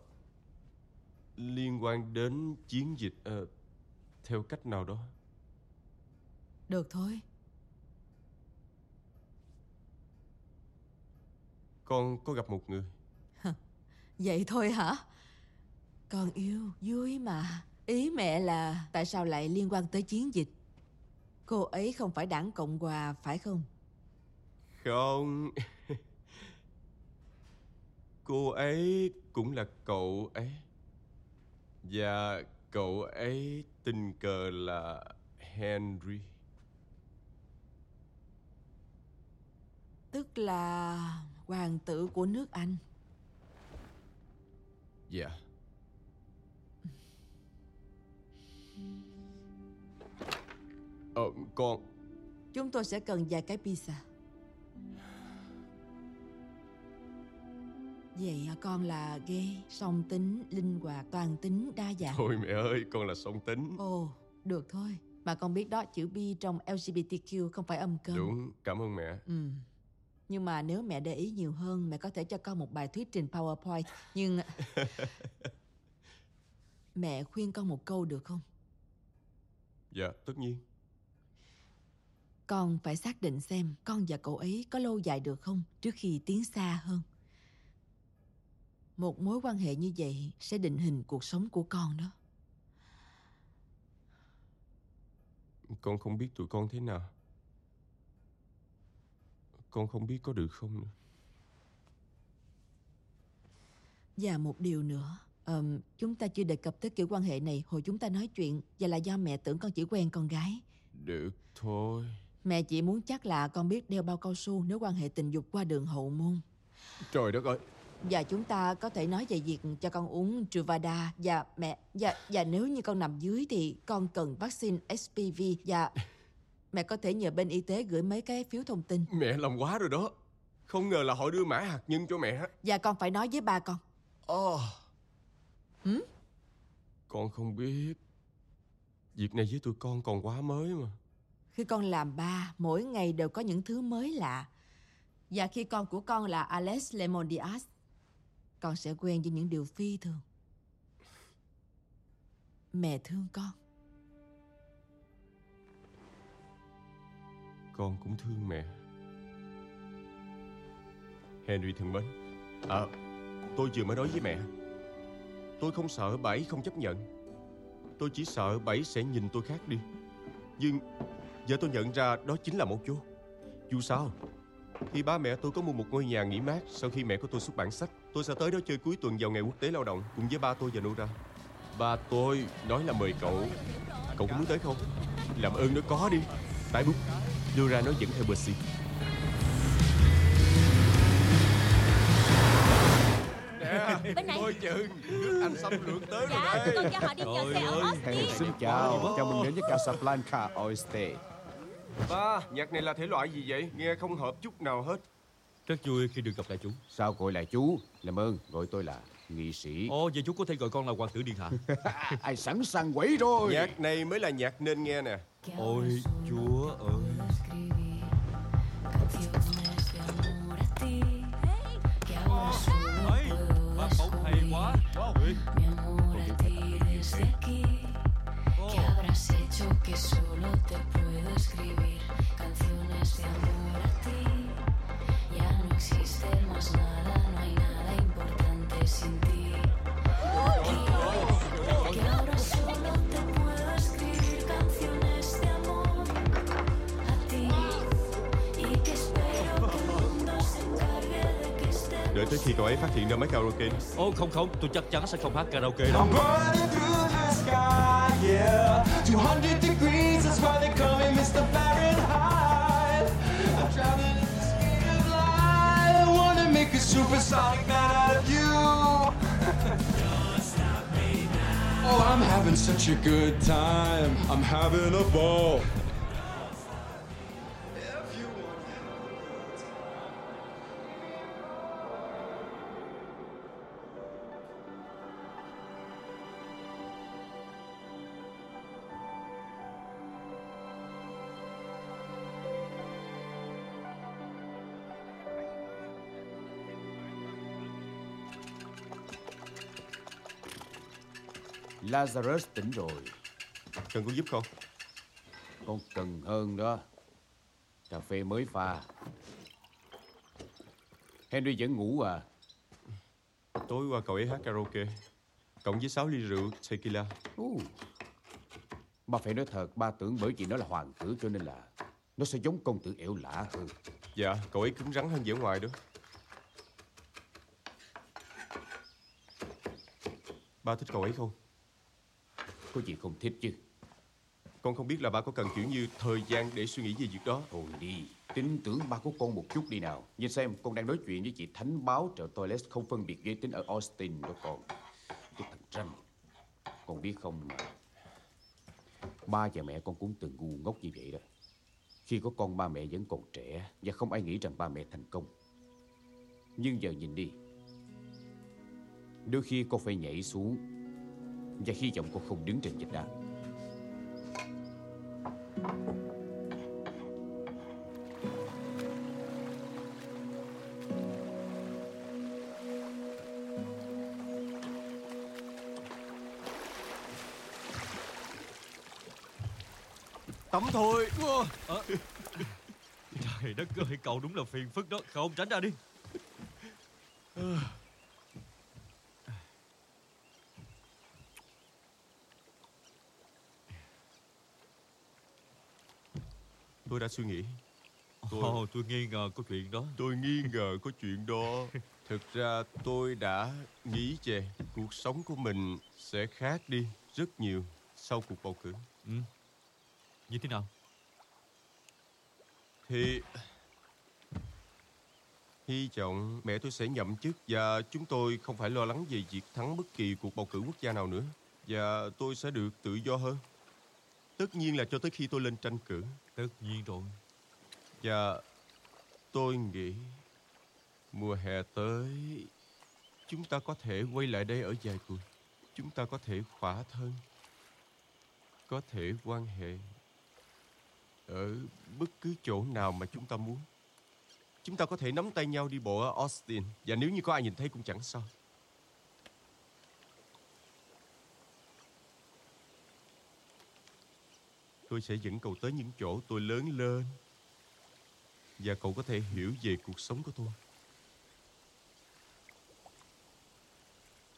liên quan đến chiến dịch uh, theo cách nào đó. Được thôi. Con có gặp một người. Vậy thôi hả? Con yêu, vui mà. Ý mẹ là tại sao lại liên quan tới chiến dịch? Cô ấy không phải đảng Cộng Hòa, phải không? Không. Cô ấy cũng là cậu ấy. Và cậu ấy tình cờ là Henry. Tức là hoàng tử của nước Anh. Dạ. Ờ, con... Chúng tôi sẽ cần vài cái pizza. Vậy con là gay, song tính, linh hoạt, toàn tính, đa dạng. Thôi mẹ ơi, con là song tính. Ồ, được thôi. Mà con biết đó, chữ bi trong L G B T Q không phải âm cơm. Đúng, cảm ơn mẹ. Ừ. Nhưng mà nếu mẹ để ý nhiều hơn, mẹ có thể cho con một bài thuyết trình PowerPoint. Nhưng... mẹ khuyên con một câu được không? Dạ, tất nhiên. Con phải xác định xem con và cậu ấy có lâu dài được không trước khi tiến xa hơn. Một mối quan hệ như vậy sẽ định hình cuộc sống của con đó. Con không biết tụi con thế nào. Con không biết có được không nữa. Và một điều nữa, um, chúng ta chưa đề cập tới kiểu quan hệ này hồi chúng ta nói chuyện, và là do mẹ tưởng con chỉ quen con gái. Được thôi. Mẹ chỉ muốn chắc là con biết đeo bao cao su nếu quan hệ tình dục qua đường hậu môn. Trời đất ơi. Và chúng ta có thể nói về việc cho con uống Truvada. Và mẹ và, và nếu như con nằm dưới thì con cần vaccine H P V. Và mẹ có thể nhờ bên y tế gửi mấy cái phiếu thông tin. Mẹ lòng quá rồi đó. Không ngờ là họ đưa mã hạt nhân cho mẹ. Và con phải nói với ba con. Ờ oh. ừ? Con không biết. Việc này với tụi con còn quá mới mà. Khi con làm ba, mỗi ngày đều có những thứ mới lạ. Và khi con của con là Alex Lemon-Diaz, con sẽ quen với những điều phi thường. Mẹ thương con. Con cũng thương mẹ. Henry thân mến, à, tôi vừa mới nói với mẹ. Tôi không sợ bà ấy không chấp nhận. Tôi chỉ sợ bà ấy sẽ nhìn tôi khác đi. Nhưng giờ tôi nhận ra đó chính là một vô. Dù sao khi ba mẹ tôi có mua một ngôi nhà nghỉ mát sau khi mẹ của tôi xuất bản sách, tôi sẽ tới đó chơi cuối tuần vào ngày quốc tế lao động cùng với ba tôi và Nora. Ba tôi nói là mời cậu. Cậu có muốn tới không? Làm ơn nói có đi. Tại bút Nora nói dẫn theo Percy. Bên này. Ôi chừng, nước Anh xâm lược tới dạ, rồi đấy. Con cho họ đi nhờ xe ở Austin. Xin chào, chào mừng đến với Casablanca Oyster. Ba, nhạc này là thể loại gì vậy? Nghe không hợp chút nào hết. Rất vui khi được gặp lại chú. Sao gọi lại chú? Làm ơn, gọi tôi là nghị sĩ. Ồ, vậy chú có thể gọi con là hoàng tử điện hạ. Ai sẵn sàng quẩy rồi. Nhạc này mới là nhạc nên nghe nè. Ôi, chúa ơi. Bác bóng hay quá. Wow. Đợi tới khi cậu ấy phát hiện ra máy karaoke. Ô không không, tôi chắc chắn sẽ không hát karaoke đâu. Oh, I'm having such a good time. I'm having a ball. Lazarus tỉnh rồi. Cần con giúp không? Con cần hơn đó. Cà phê mới pha. Henry vẫn ngủ à? Tối qua cậu ấy hát karaoke, cộng với sáu ly rượu tequila. uh. Ba phải nói thật, ba tưởng bởi vì nó là hoàng tử cho nên là nó sẽ giống công tử ẻo lả hơn. Dạ, cậu ấy cứng rắn hơn vẻ ngoài đó. Ba thích cậu ấy không? Có gì không thích chứ. Con không biết là ba có cần kiểu như thời gian để suy nghĩ về việc đó. Thôi đi, tin tưởng ba của con một chút đi nào. Nhìn xem, con đang nói chuyện với chị Thánh Báo trợ toilet không phân biệt giới tính ở Austin đó con. Cái thằng Trâm, con biết không, ba và mẹ con cũng từng ngu ngốc như vậy đó. Khi có con, ba mẹ vẫn còn trẻ và không ai nghĩ rằng ba mẹ thành công. Nhưng giờ nhìn đi, đôi khi con phải nhảy xuống và hy vọng con không đứng trên vách đá. Tắm thôi. à. Trời đất ơi, cậu đúng là phiền phức đó. Không, tránh ra đi. Tôi đã suy nghĩ. Tôi... Oh, tôi nghi ngờ có chuyện đó. Tôi nghi ngờ có chuyện đó. Thực ra tôi đã nghĩ về cuộc sống của mình sẽ khác đi rất nhiều sau cuộc bầu cử. Ừ. Như thế nào? Thì hy vọng mẹ tôi sẽ nhậm chức và chúng tôi không phải lo lắng về việc thắng bất kỳ cuộc bầu cử quốc gia nào nữa. Và tôi sẽ được tự do hơn. Tất nhiên là cho tới khi tôi lên tranh cử. Tất nhiên rồi. Và tôi nghĩ mùa hè tới chúng ta có thể quay lại đây ở vài tuần. Chúng ta có thể khỏa thân, có thể quan hệ ở bất cứ chỗ nào mà chúng ta muốn. Chúng ta có thể nắm tay nhau đi bộ ở Austin. Và nếu như có ai nhìn thấy cũng chẳng sao. Tôi sẽ dẫn cậu tới những chỗ tôi lớn lên và cậu có thể hiểu về cuộc sống của tôi.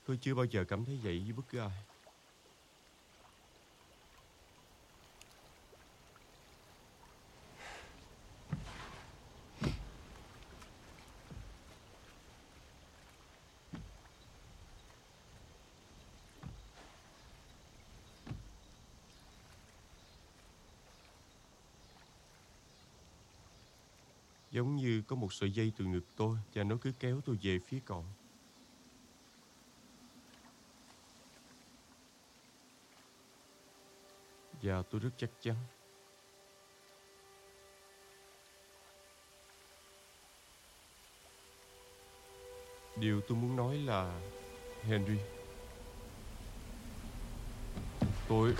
Tôi chưa bao giờ cảm thấy vậy với bất cứ ai. Giống như có một sợi dây từ ngực tôi và nó cứ kéo tôi về phía cậu. Và tôi rất chắc chắn điều tôi muốn nói là Henry, tôi...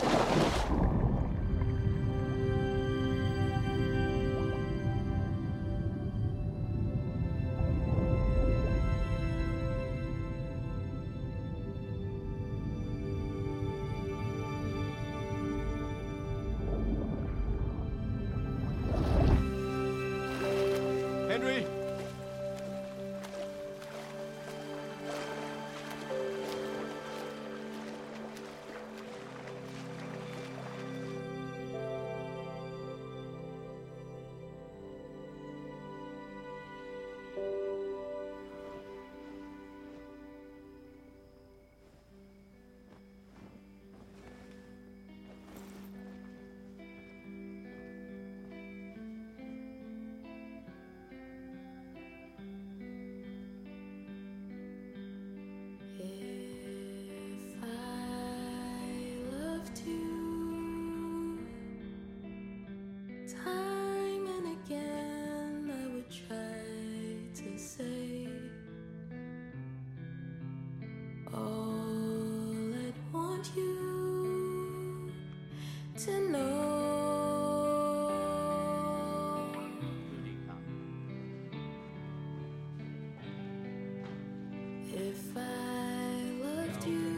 If I loved you,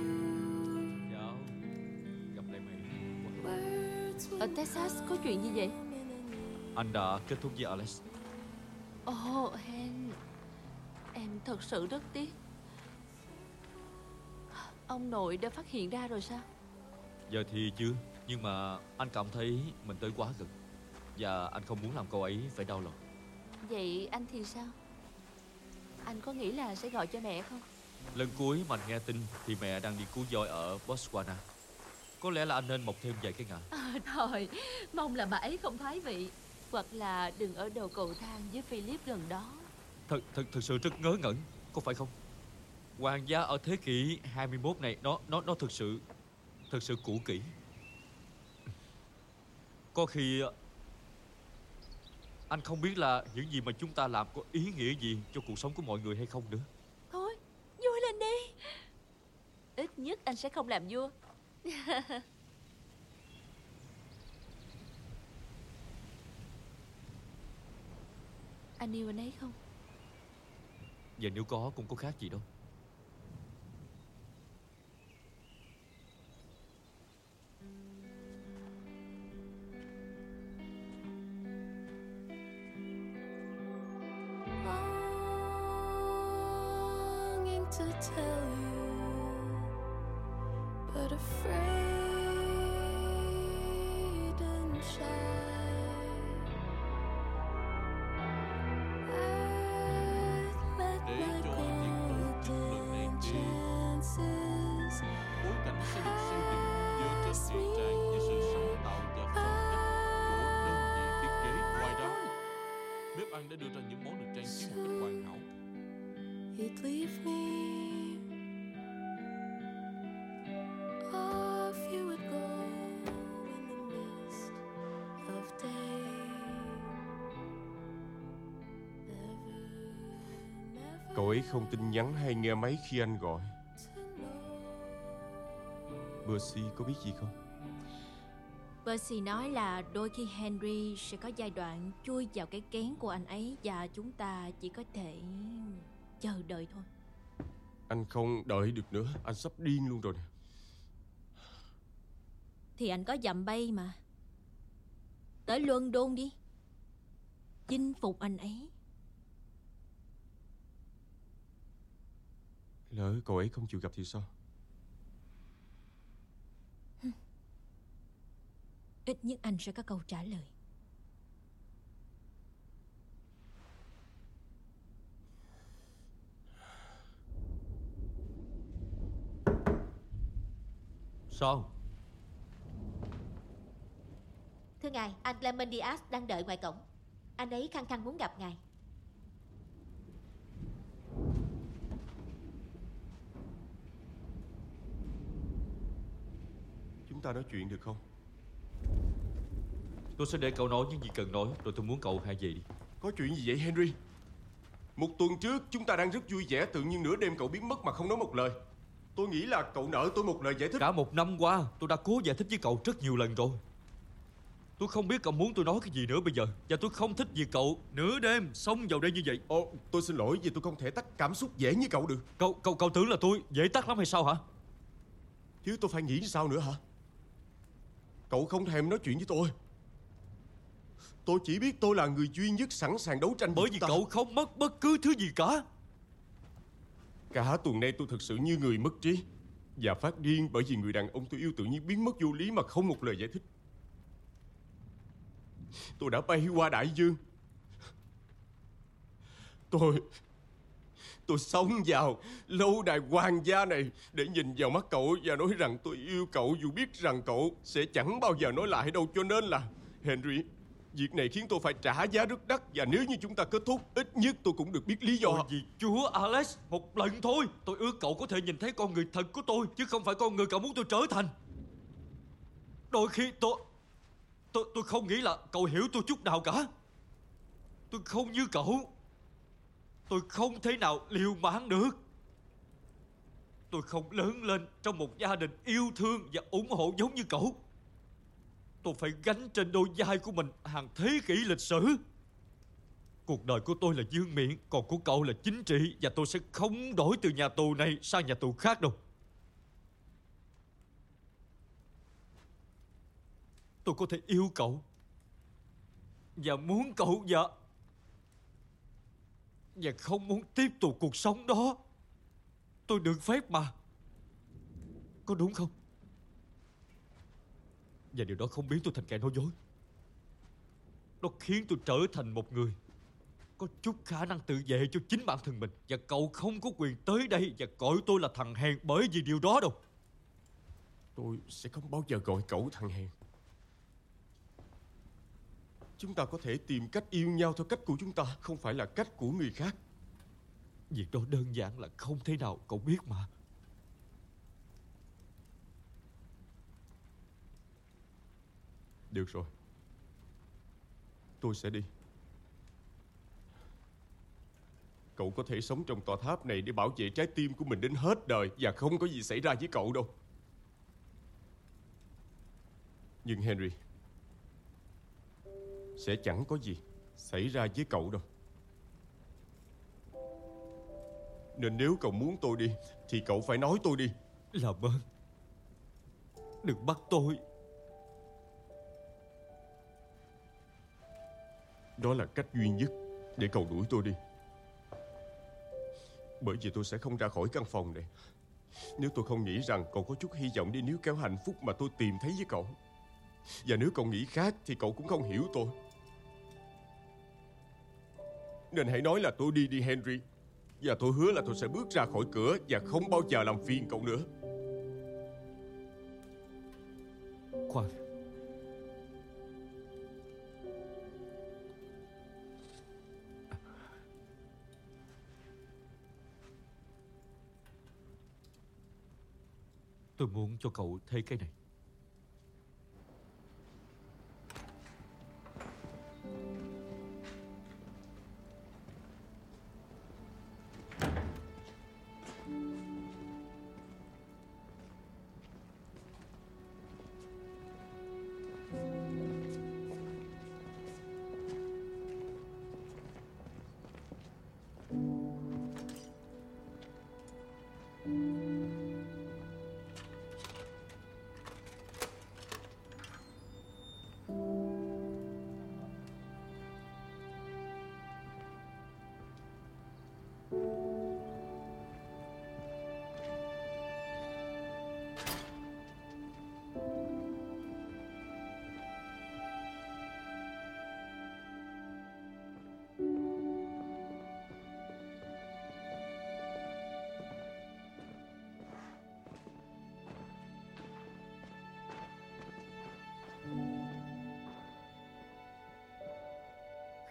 no. Ở Texas có chuyện gì vậy? Anh đã kết thúc với Alex. Ồ, oh, Hen, em thật sự rất tiếc. Ông nội đã phát hiện ra rồi sao? Giờ thì chưa, nhưng mà anh cảm thấy mình tới quá gần, và anh không muốn làm cô ấy phải đau lòng. Vậy anh thì sao? Anh có nghĩ là sẽ gọi cho mẹ không? Lần cuối mà anh nghe tin thì mẹ đang đi cứu voi ở Botswana. Có lẽ là anh nên mọc thêm vài cái ngà. À, thôi, mong là bà ấy không thoái vị. Hoặc là đừng ở đầu cầu thang với Philip gần đó. Thật, thật, thật sự rất ngớ ngẩn, có phải không? Hoàng gia ở thế kỷ hai mươi mốt này, nó, nó, nó thực sự, thực sự cũ kỹ. Có khi anh không biết là những gì mà chúng ta làm có ý nghĩa gì cho cuộc sống của mọi người hay không nữa. Thôi, vui lên đi. Ít nhất anh sẽ không làm vua. Anh yêu anh ấy không? Và nếu có cũng có khác gì đâu. Cậu ấy không tin nhắn hay nghe máy khi anh gọi. Percy có biết gì không? Percy nói là đôi khi Henry sẽ có giai đoạn chui vào cái kén của anh ấy, và chúng ta chỉ có thể chờ đợi thôi. Anh không đợi được nữa, anh sắp điên luôn rồi nè. Thì anh có dặm bay mà. Tới London đi, chinh phục anh ấy. Lỡ cậu ấy không chịu gặp thì sao? Ít nhất anh sẽ có câu trả lời. Sao? Thưa ngài, anh Lemodias đang đợi ngoài cổng. Anh ấy khăng khăng muốn gặp ngài. Ta nói chuyện được không? Tôi sẽ để cậu nói những gì cần nói, rồi tôi muốn cậu hãy về đi. Có chuyện gì vậy Henry? Một tuần trước chúng ta đang rất vui vẻ, tự nhiên nửa đêm cậu biến mất mà không nói một lời. Tôi nghĩ là cậu nợ tôi một lời giải thích. Cả một năm qua tôi đã cố giải thích với cậu rất nhiều lần rồi. Tôi không biết cậu muốn tôi nói cái gì nữa bây giờ, và tôi không thích việc cậu nửa đêm xông vào đây như vậy. Ồ, tôi xin lỗi vì tôi không thể tắt cảm xúc dễ như cậu được. Cậu cậu cậu tưởng là tôi dễ tắt lắm hay sao hả? Chứ tôi phải nghĩ sao nữa hả? Cậu không thèm nói chuyện với tôi. Tôi chỉ biết tôi là người duy nhất sẵn sàng đấu tranh. Bởi vì ta... cậu không mất bất cứ thứ gì cả. Cả tuần nay tôi thực sự như người mất trí và phát điên bởi vì người đàn ông tôi yêu tự nhiên biến mất vô lý mà không một lời giải thích. Tôi đã bay qua đại dương. Tôi... Tôi xông vào lâu đài hoàng gia này để nhìn vào mắt cậu và nói rằng tôi yêu cậu, dù biết rằng cậu sẽ chẳng bao giờ nói lại đâu. Cho nên là Henry, việc này khiến tôi phải trả giá rất đắt, và nếu như chúng ta kết thúc, ít nhất tôi cũng được biết lý do. Ôi vì chúa Alex, một lần thôi. Tôi ước cậu có thể nhìn thấy con người thật của tôi, chứ không phải con người cậu muốn tôi trở thành. Đôi khi tôi Tôi, tôi không nghĩ là cậu hiểu tôi chút nào cả. Tôi không như cậu. Tôi không thể nào liều mạng được. Tôi không lớn lên trong một gia đình yêu thương và ủng hộ giống như cậu. Tôi phải gánh trên đôi vai của mình hàng thế kỷ lịch sử. Cuộc đời của tôi là dương miệng, còn của cậu là chính trị, và tôi sẽ không đổi từ nhà tù này sang nhà tù khác đâu. tôi có thể yêu cậu và muốn cậu và và không muốn tiếp tục cuộc sống đó. Tôi được phép mà, có đúng không? Và điều đó không biến tôi thành kẻ nói dối. Nó khiến tôi trở thành một người có chút khả năng tự vệ cho chính bản thân mình. Và cậu không có quyền tới đây và gọi tôi là thằng hèn bởi vì điều đó đâu. Tôi sẽ không bao giờ gọi cậu thằng hèn. Chúng ta có thể tìm cách yêu nhau theo cách của chúng ta, không phải là cách của người khác. Việc đó đơn giản là không thể nào, cậu biết mà. Được rồi, tôi sẽ đi. Cậu có thể sống trong tòa tháp này để bảo vệ trái tim của mình đến hết đời, và không có gì xảy ra với cậu đâu. Nhưng Henry, sẽ chẳng có gì xảy ra với cậu đâu. Nên nếu cậu muốn tôi đi thì cậu phải nói tôi đi. Làm ơn, đừng bắt tôi. Đó là cách duy nhất để cậu đuổi tôi đi. Bởi vì tôi sẽ không ra khỏi căn phòng này nếu tôi không nghĩ rằng cậu có chút hy vọng đi níu kéo hạnh phúc mà tôi tìm thấy với cậu. Và nếu cậu nghĩ khác thì cậu cũng không hiểu tôi. Nên hãy nói là tôi đi đi, Henry. Và tôi hứa là tôi sẽ bước ra khỏi cửa và không bao giờ làm phiền cậu nữa. Khoan, tôi muốn cho cậu thấy cái này.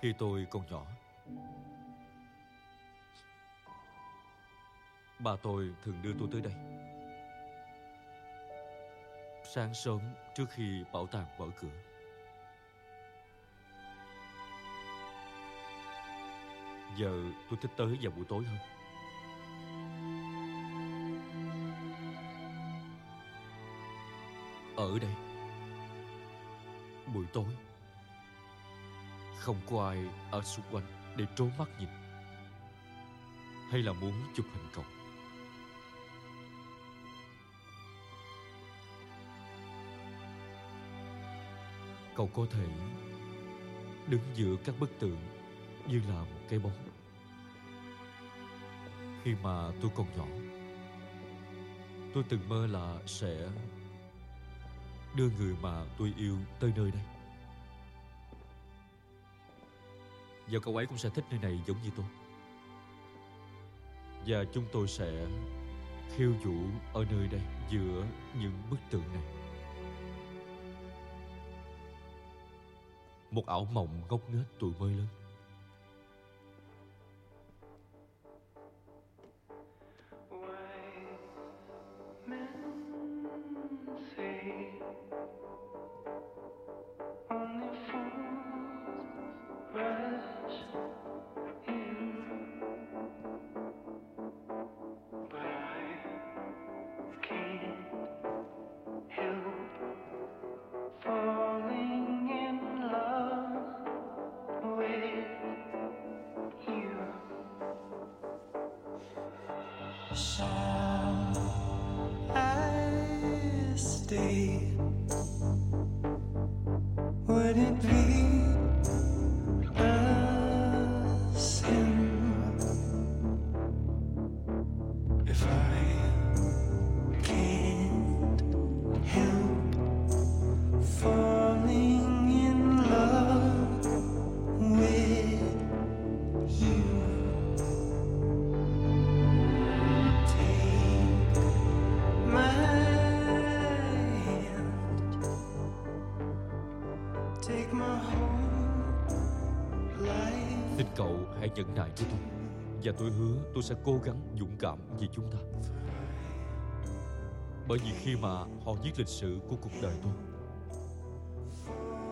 Khi tôi còn nhỏ, bà tôi thường đưa tôi tới đây. Sáng sớm trước khi bảo tàng mở cửa, giờ tôi thích tới vào buổi tối hơn. Ở đây, buổi tối không có ai ở xung quanh để trố mắt nhìn hay là muốn chụp hình cậu. Cậu có thể đứng giữa các bức tượng như là một cái bóng. Khi mà tôi còn nhỏ, tôi từng mơ là sẽ đưa người mà tôi yêu tới nơi đây. Và cậu ấy cũng sẽ thích nơi này giống như tôi. Và chúng tôi sẽ khiêu vũ ở nơi đây giữa những bức tượng này. Một ảo mộng ngốc nghếch tuổi mới lớn. Shall I stay? nhẫn nại của tôi. Và tôi hứa tôi sẽ cố gắng dũng cảm vì chúng ta. Bởi vì khi mà họ viết lịch sử của cuộc đời tôi,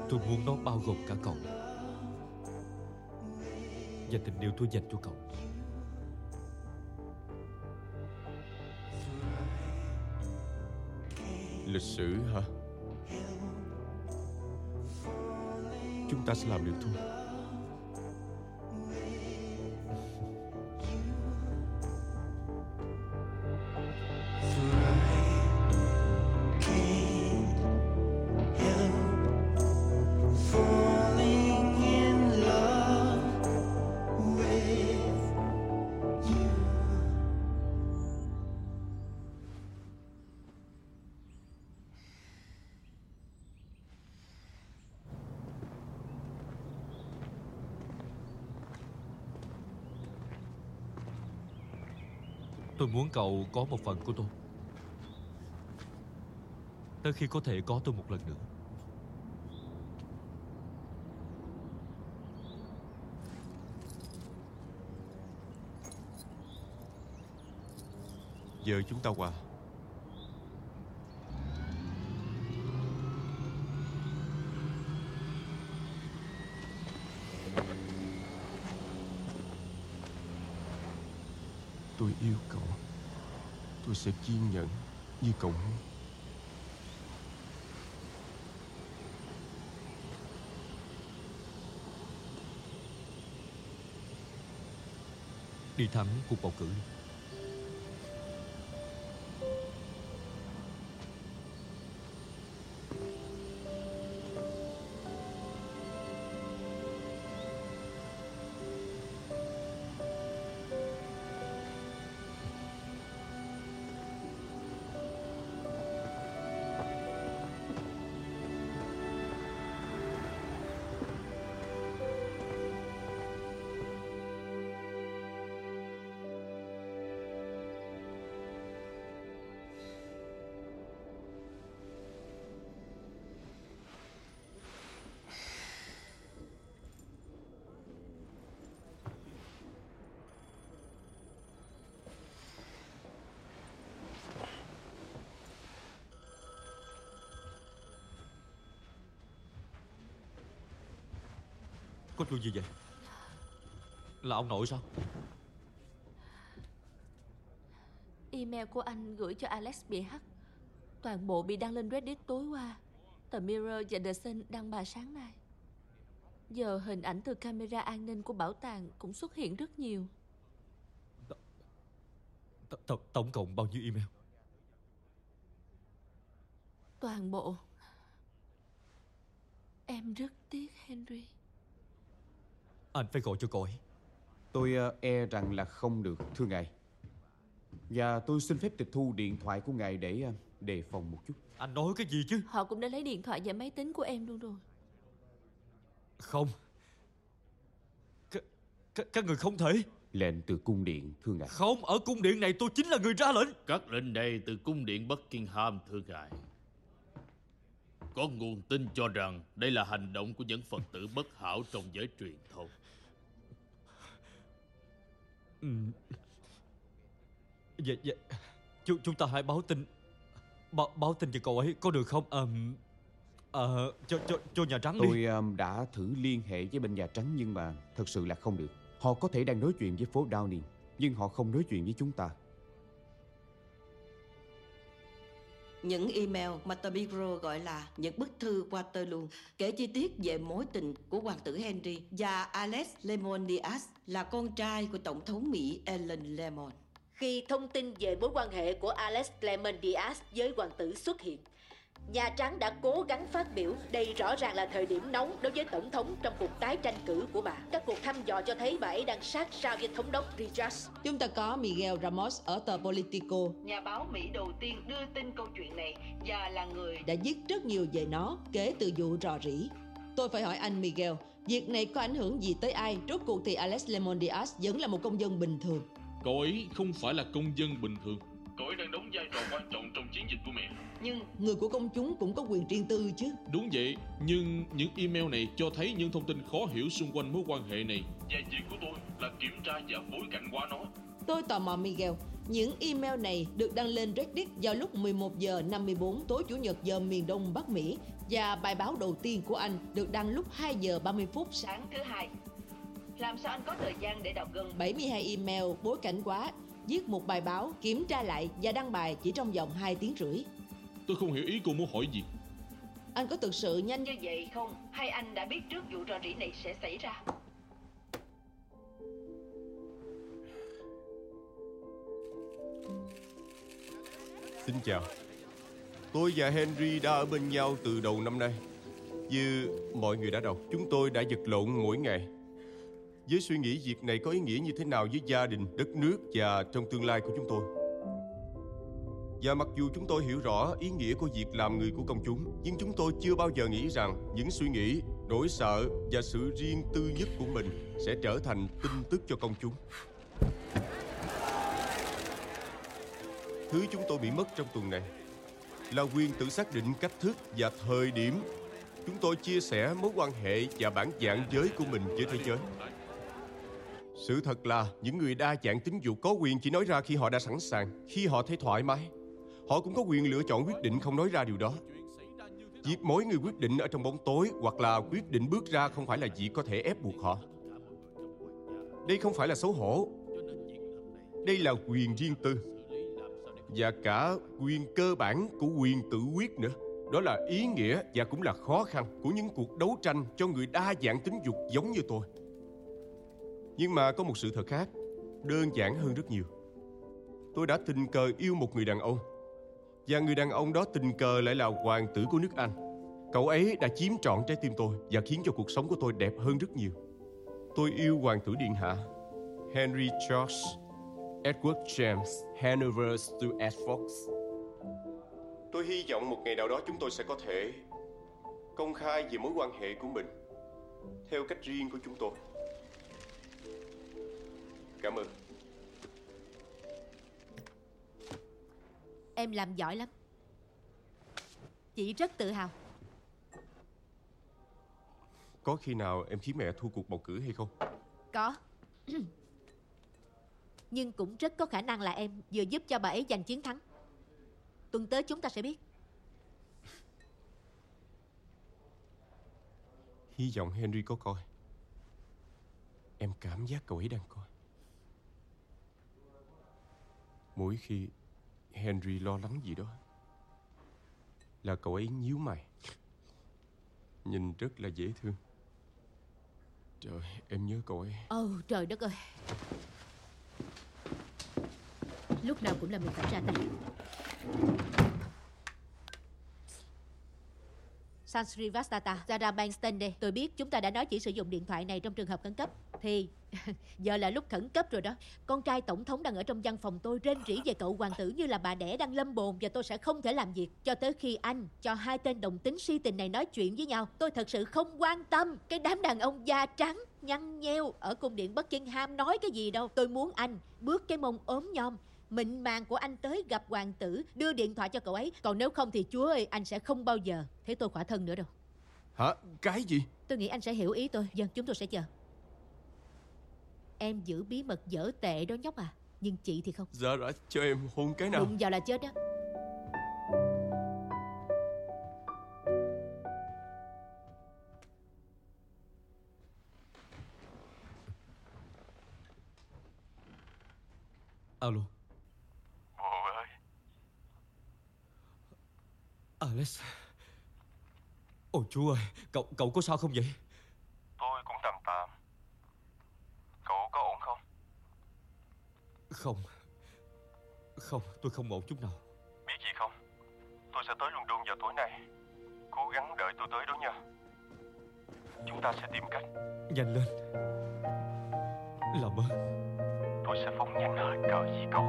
tôi muốn nó bao gồm cả cậu và tình yêu tôi dành cho cậu. Lịch sử hả? Chúng ta sẽ làm được thôi. Tôi muốn cậu có một phần của tôi, tới khi có thể có tôi một lần nữa. Giờ chúng ta qua. Tôi yêu cậu. Tôi sẽ kiên nhẫn như cậu muốn. Đi thẳng cuộc bầu cử. Có chuyện gì vậy? Là ông nội sao? Email của anh gửi cho Alex bị hack. Toàn bộ bị đăng lên Reddit tối qua. Tờ Mirror và The Sun đăng bài sáng nay. Giờ hình ảnh từ camera an ninh của bảo tàng cũng xuất hiện rất nhiều. Tổng cộng bao nhiêu email? Toàn bộ. Em rất tiếc Henry. Anh phải gọi cho cậu ấy. Tôi e rằng là không được, thưa ngài. Và tôi xin phép tịch thu điện thoại của ngài để đề phòng một chút. Anh nói cái gì chứ? Họ cũng đã lấy điện thoại và máy tính của em luôn rồi. Không. Các người không thể. Lệnh từ cung điện, thưa ngài. Không, ở cung điện này tôi chính là người ra lệnh. Các lệnh này từ cung điện Buckingham, thưa ngài. Có nguồn tin cho rằng đây là hành động của những Phật tử bất hảo trong giới truyền thông. Ừ. Vậy, vậy. Ch- chúng ta hãy báo tin báo, báo tin cho cậu ấy có được không? À, à, cho, cho, cho Nhà Trắng đi. Tôi um, đã thử liên hệ với bên Nhà Trắng nhưng mà thật sự là không được. Họ có thể đang nói chuyện với phố Downing nhưng họ không nói chuyện với chúng ta. Những email mà tờ Biro gọi là những bức thư Waterloo kể chi tiết về mối tình của hoàng tử Henry và Alex Lemodias là con trai của Tổng thống Mỹ Ellen Lemon. Khi thông tin về mối quan hệ của Alex Lemodias với hoàng tử xuất hiện, Nhà Trắng đã cố gắng phát biểu đây rõ ràng là thời điểm nóng đối với Tổng thống trong cuộc tái tranh cử của bà. Các cuộc thăm dò cho thấy bà ấy đang sát sao với Thống đốc Richards. Chúng ta có Miguel Ramos ở tờ Politico, nhà báo Mỹ đầu tiên đưa tin câu chuyện này và là người đã viết rất nhiều về nó kể từ vụ rò rỉ. Tôi phải hỏi anh Miguel, việc này có ảnh hưởng gì tới ai? Rốt cuộc thì Alex Lemon Diaz vẫn là một công dân bình thường. Cậu ấy không phải là công dân bình thường. Cậu ấy đang đóng đóng vai trò quan trọng trong chiến dịch của mẹ. Nhưng người của công chúng cũng có quyền riêng tư chứ. Đúng vậy, nhưng những email này cho thấy những thông tin khó hiểu xung quanh mối quan hệ này. Và việc của tôi là kiểm tra và phối cảnh qua nó. Tôi tò mò Miguel, những email này được đăng lên Reddit vào lúc mười một giờ năm mươi bốn tối Chủ nhật giờ miền Đông Bắc Mỹ, và bài báo đầu tiên của anh được đăng lúc hai giờ ba mươi phút sáng thứ hai. Làm sao anh có thời gian để đọc gần bảy mươi hai email bối cảnh quá, viết một bài báo, kiểm tra lại và đăng bài chỉ trong vòng hai tiếng rưỡi? Tôi không hiểu ý cô muốn hỏi gì. Anh có thực sự nhanh như vậy không? Hay anh đã biết trước vụ rò rỉ này sẽ xảy ra? Xin chào. Tôi và Henry đã ở bên nhau từ đầu năm nay. Như mọi người đã đọc, chúng tôi đã vật lộn mỗi ngày với suy nghĩ việc này có ý nghĩa như thế nào với gia đình, đất nước và trong tương lai của chúng tôi. Và mặc dù chúng tôi hiểu rõ ý nghĩa của việc làm người của công chúng, nhưng chúng tôi chưa bao giờ nghĩ rằng những suy nghĩ, nỗi sợ và sự riêng tư nhất của mình sẽ trở thành tin tức cho công chúng. Thứ chúng tôi bị mất trong tuần này là quyền tự xác định cách thức và thời điểm chúng tôi chia sẻ mối quan hệ và bản dạng giới của mình với thế giới. Sự thật là những người đa dạng tính dục có quyền chỉ nói ra khi họ đã sẵn sàng, khi họ thấy thoải mái. Họ cũng có quyền lựa chọn quyết định không nói ra điều đó. Việc mỗi người quyết định ở trong bóng tối hoặc là quyết định bước ra không phải là việc có thể ép buộc họ. Đây không phải là xấu hổ. Đây là quyền riêng tư. Và cả quyền cơ bản của quyền tự quyết nữa. Đó là ý nghĩa và cũng là khó khăn của những cuộc đấu tranh cho người đa dạng tính dục giống như tôi. Nhưng mà có một sự thật khác, đơn giản hơn rất nhiều. Tôi đã tình cờ yêu một người đàn ông. Và người đàn ông đó tình cờ lại là hoàng tử của nước Anh. Cậu ấy đã chiếm trọn trái tim tôi và khiến cho cuộc sống của tôi đẹp hơn rất nhiều. Tôi yêu hoàng tử điện hạ Henry George Edward James Hanover Stuart Fox. Tôi hy vọng một ngày nào đó chúng tôi sẽ có thể công khai về mối quan hệ của mình theo cách riêng của chúng tôi. Cảm ơn. Em làm giỏi lắm. Chị rất tự hào. Có khi nào em khiến mẹ thua cuộc bầu cử hay không? Có. Nhưng cũng rất có khả năng là em vừa giúp cho bà ấy giành chiến thắng. Tuần tới chúng ta sẽ biết. Hy vọng Henry có coi. Em cảm giác cậu ấy đang coi. Mỗi khi Henry lo lắng gì đó là cậu ấy nhíu mày. Nhìn rất là dễ thương. Trời, em nhớ cậu ấy. Ồ, trời đất ơi. Lúc nào cũng là mình phải ra tay. Sandy Pastata, Zara Bankston đây. Tôi biết chúng ta đã nói chỉ sử dụng điện thoại này trong trường hợp khẩn cấp. Thì giờ là lúc khẩn cấp rồi đó. Con trai tổng thống đang ở trong văn phòng tôi rên rỉ về cậu hoàng tử như là bà đẻ đang lâm bồn. Và tôi sẽ không thể làm việc cho tới khi anh cho hai tên đồng tính si tình này nói chuyện với nhau. Tôi thật sự không quan tâm cái đám đàn ông da trắng nhăn nheo ở cung điện Buckingham nói cái gì đâu. Tôi muốn anh bước cái mông ốm nhom mịn màng của anh tới gặp hoàng tử, đưa điện thoại cho cậu ấy. Còn nếu không thì chúa ơi, anh sẽ không bao giờ thấy tôi khỏa thân nữa đâu. Hả? Cái gì? Tôi nghĩ anh sẽ hiểu ý tôi. Vâng, chúng tôi sẽ chờ. Em giữ bí mật dở tệ đó nhóc à. Nhưng chị thì không. Dạ đã cho em hôn cái nào. Đụng vào là chết đó. Alo. Bố ơi. Alex. Ôi chú ơi, cậu cậu có sao không vậy? Tôi cũng tạm tạm. Cậu có ổn không? Không. Không, tôi không ổn chút nào. Biết gì không? Tôi sẽ tới London vào tối nay. Cố gắng đợi tôi tới đó nha. Chúng ta sẽ tìm cách. Nhanh lên. Làm ơn. Tôi sẽ phóng nhanh hơn cỡ gì cậu.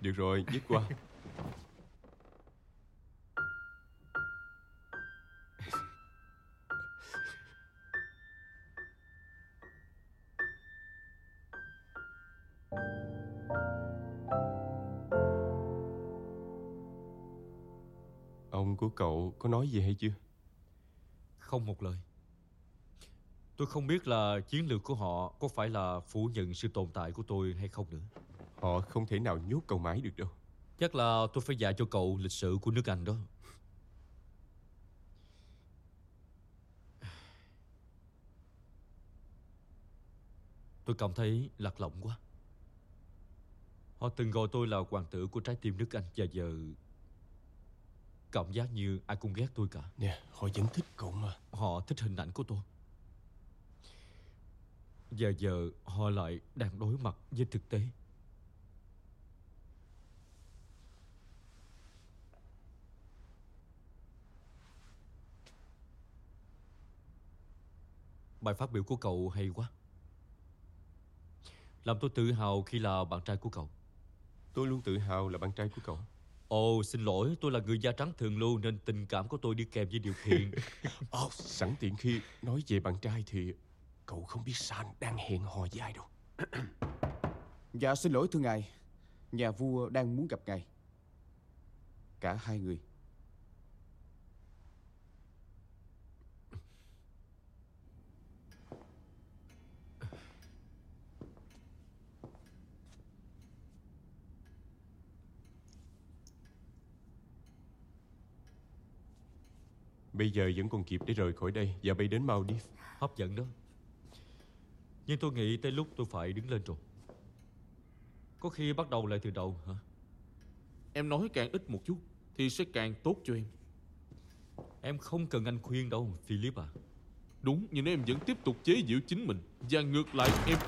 Được rồi, viết qua. Ông của cậu có nói gì hay chưa? Không một lời. Tôi không biết là chiến lược của họ có phải là phủ nhận sự tồn tại của tôi hay không nữa. Họ không thể nào nhốt cậu mãi được đâu. Chắc là tôi phải dạy cho cậu lịch sử của nước Anh đó. Tôi cảm thấy lạc lõng quá. Họ từng gọi tôi là hoàng tử của trái tim nước Anh và giờ cảm giác như ai cũng ghét tôi cả. Nè, họ vẫn thích cậu mà. Họ thích hình ảnh của tôi. Giờ giờ họ lại đang đối mặt với thực tế. Bài phát biểu của cậu hay quá. Làm tôi tự hào khi là bạn trai của cậu. Tôi luôn tự hào là bạn trai của cậu. Ồ, xin lỗi, tôi là người da trắng thường lưu nên tình cảm của tôi đi kèm với điều kiện. Oh, sẵn tiện khi nói về bạn trai thì cậu không biết Shaan đang hẹn hò với ai đâu. Dạ xin lỗi thưa ngài, nhà vua đang muốn gặp ngài. Cả hai người. Bây giờ vẫn còn kịp để rời khỏi đây và bay đến Maldives. Hấp dẫn đó. Nhưng tôi nghĩ tới lúc tôi phải đứng lên rồi. Có khi bắt đầu lại từ đầu hả? Em nói càng ít một chút thì sẽ càng tốt cho em. Em không cần anh khuyên đâu, Philip à. Đúng, nhưng nếu em vẫn tiếp tục chế giễu chính mình và ngược lại em...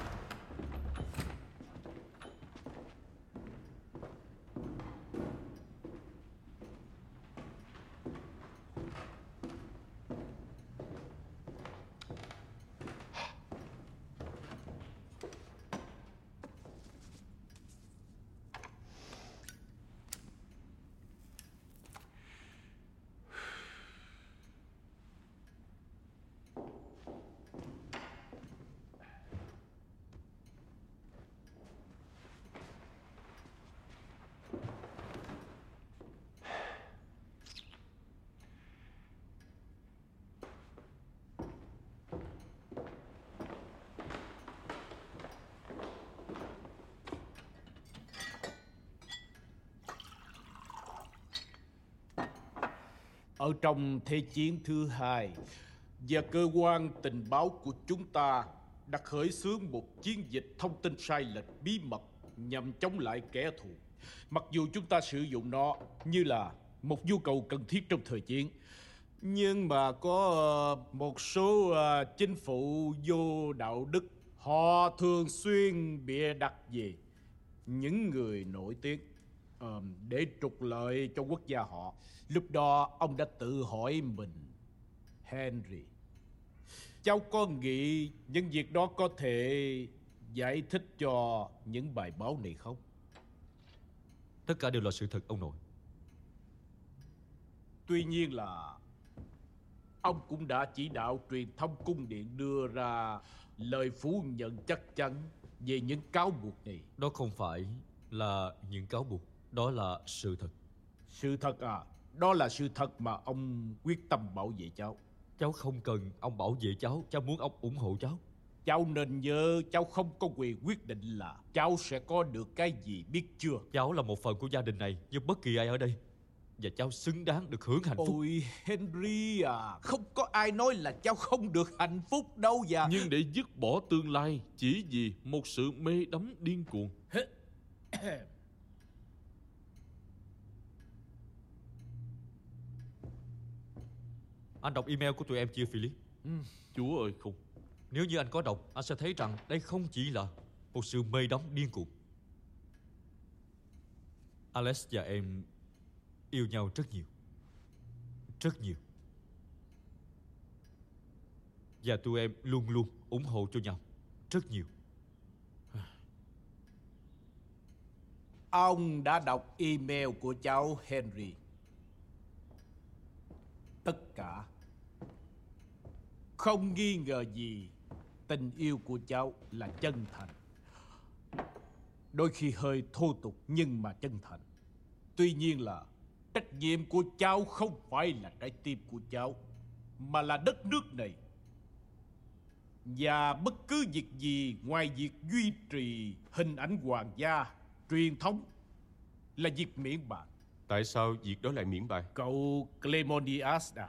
Ở trong Thế chiến thứ hai, và cơ quan tình báo của chúng ta đã khởi xướng một chiến dịch thông tin sai lệch bí mật nhằm chống lại kẻ thù. Mặc dù chúng ta sử dụng nó như là một nhu cầu cần thiết trong thời chiến, nhưng mà có một số chính phủ vô đạo đức, họ thường xuyên bịa đặt về những người nổi tiếng để trục lợi cho quốc gia họ. Lúc đó ông đã tự hỏi mình: Henry, cháu có nghĩ những việc đó có thể giải thích cho những bài báo này không? Tất cả đều là sự thật ông nội. Tuy nhiên là ông cũng đã chỉ đạo truyền thông cung điện đưa ra lời phủ nhận chắc chắn về những cáo buộc này. Đó không phải là những cáo buộc, đó là sự thật. Sự thật à? Đó là sự thật mà ông quyết tâm bảo vệ cháu. Cháu không cần ông bảo vệ cháu, cháu muốn ông ủng hộ cháu. Cháu nên nhớ cháu không có quyền quyết định là cháu sẽ có được cái gì, biết chưa? Cháu là một phần của gia đình này như bất kỳ ai ở đây, và cháu xứng đáng được hưởng hạnh phúc. Ôi Henry à, không có ai nói là cháu không được hạnh phúc đâu và... Nhưng để dứt bỏ tương lai chỉ vì một sự mê đắm điên cuồng. Anh đọc email của tụi em chưa, Philip? Ừ. Chúa ơi không. Nếu như anh có đọc, anh sẽ thấy rằng đây không chỉ là một sự mê đắm điên cuồng. Alex và em yêu nhau rất nhiều. Rất nhiều. Và tụi em luôn luôn ủng hộ cho nhau. Rất nhiều. Ông đã đọc email của cháu Henry. Tất cả. Không nghi ngờ gì tình yêu của cháu là chân thành. Đôi khi hơi thô tục nhưng mà chân thành. Tuy nhiên là trách nhiệm của cháu không phải là trái tim của cháu, mà là đất nước này. Và bất cứ việc gì ngoài việc duy trì hình ảnh hoàng gia truyền thống là việc miễn bàn. Tại sao việc đó lại miễn bàn? Cậu Clemonias à,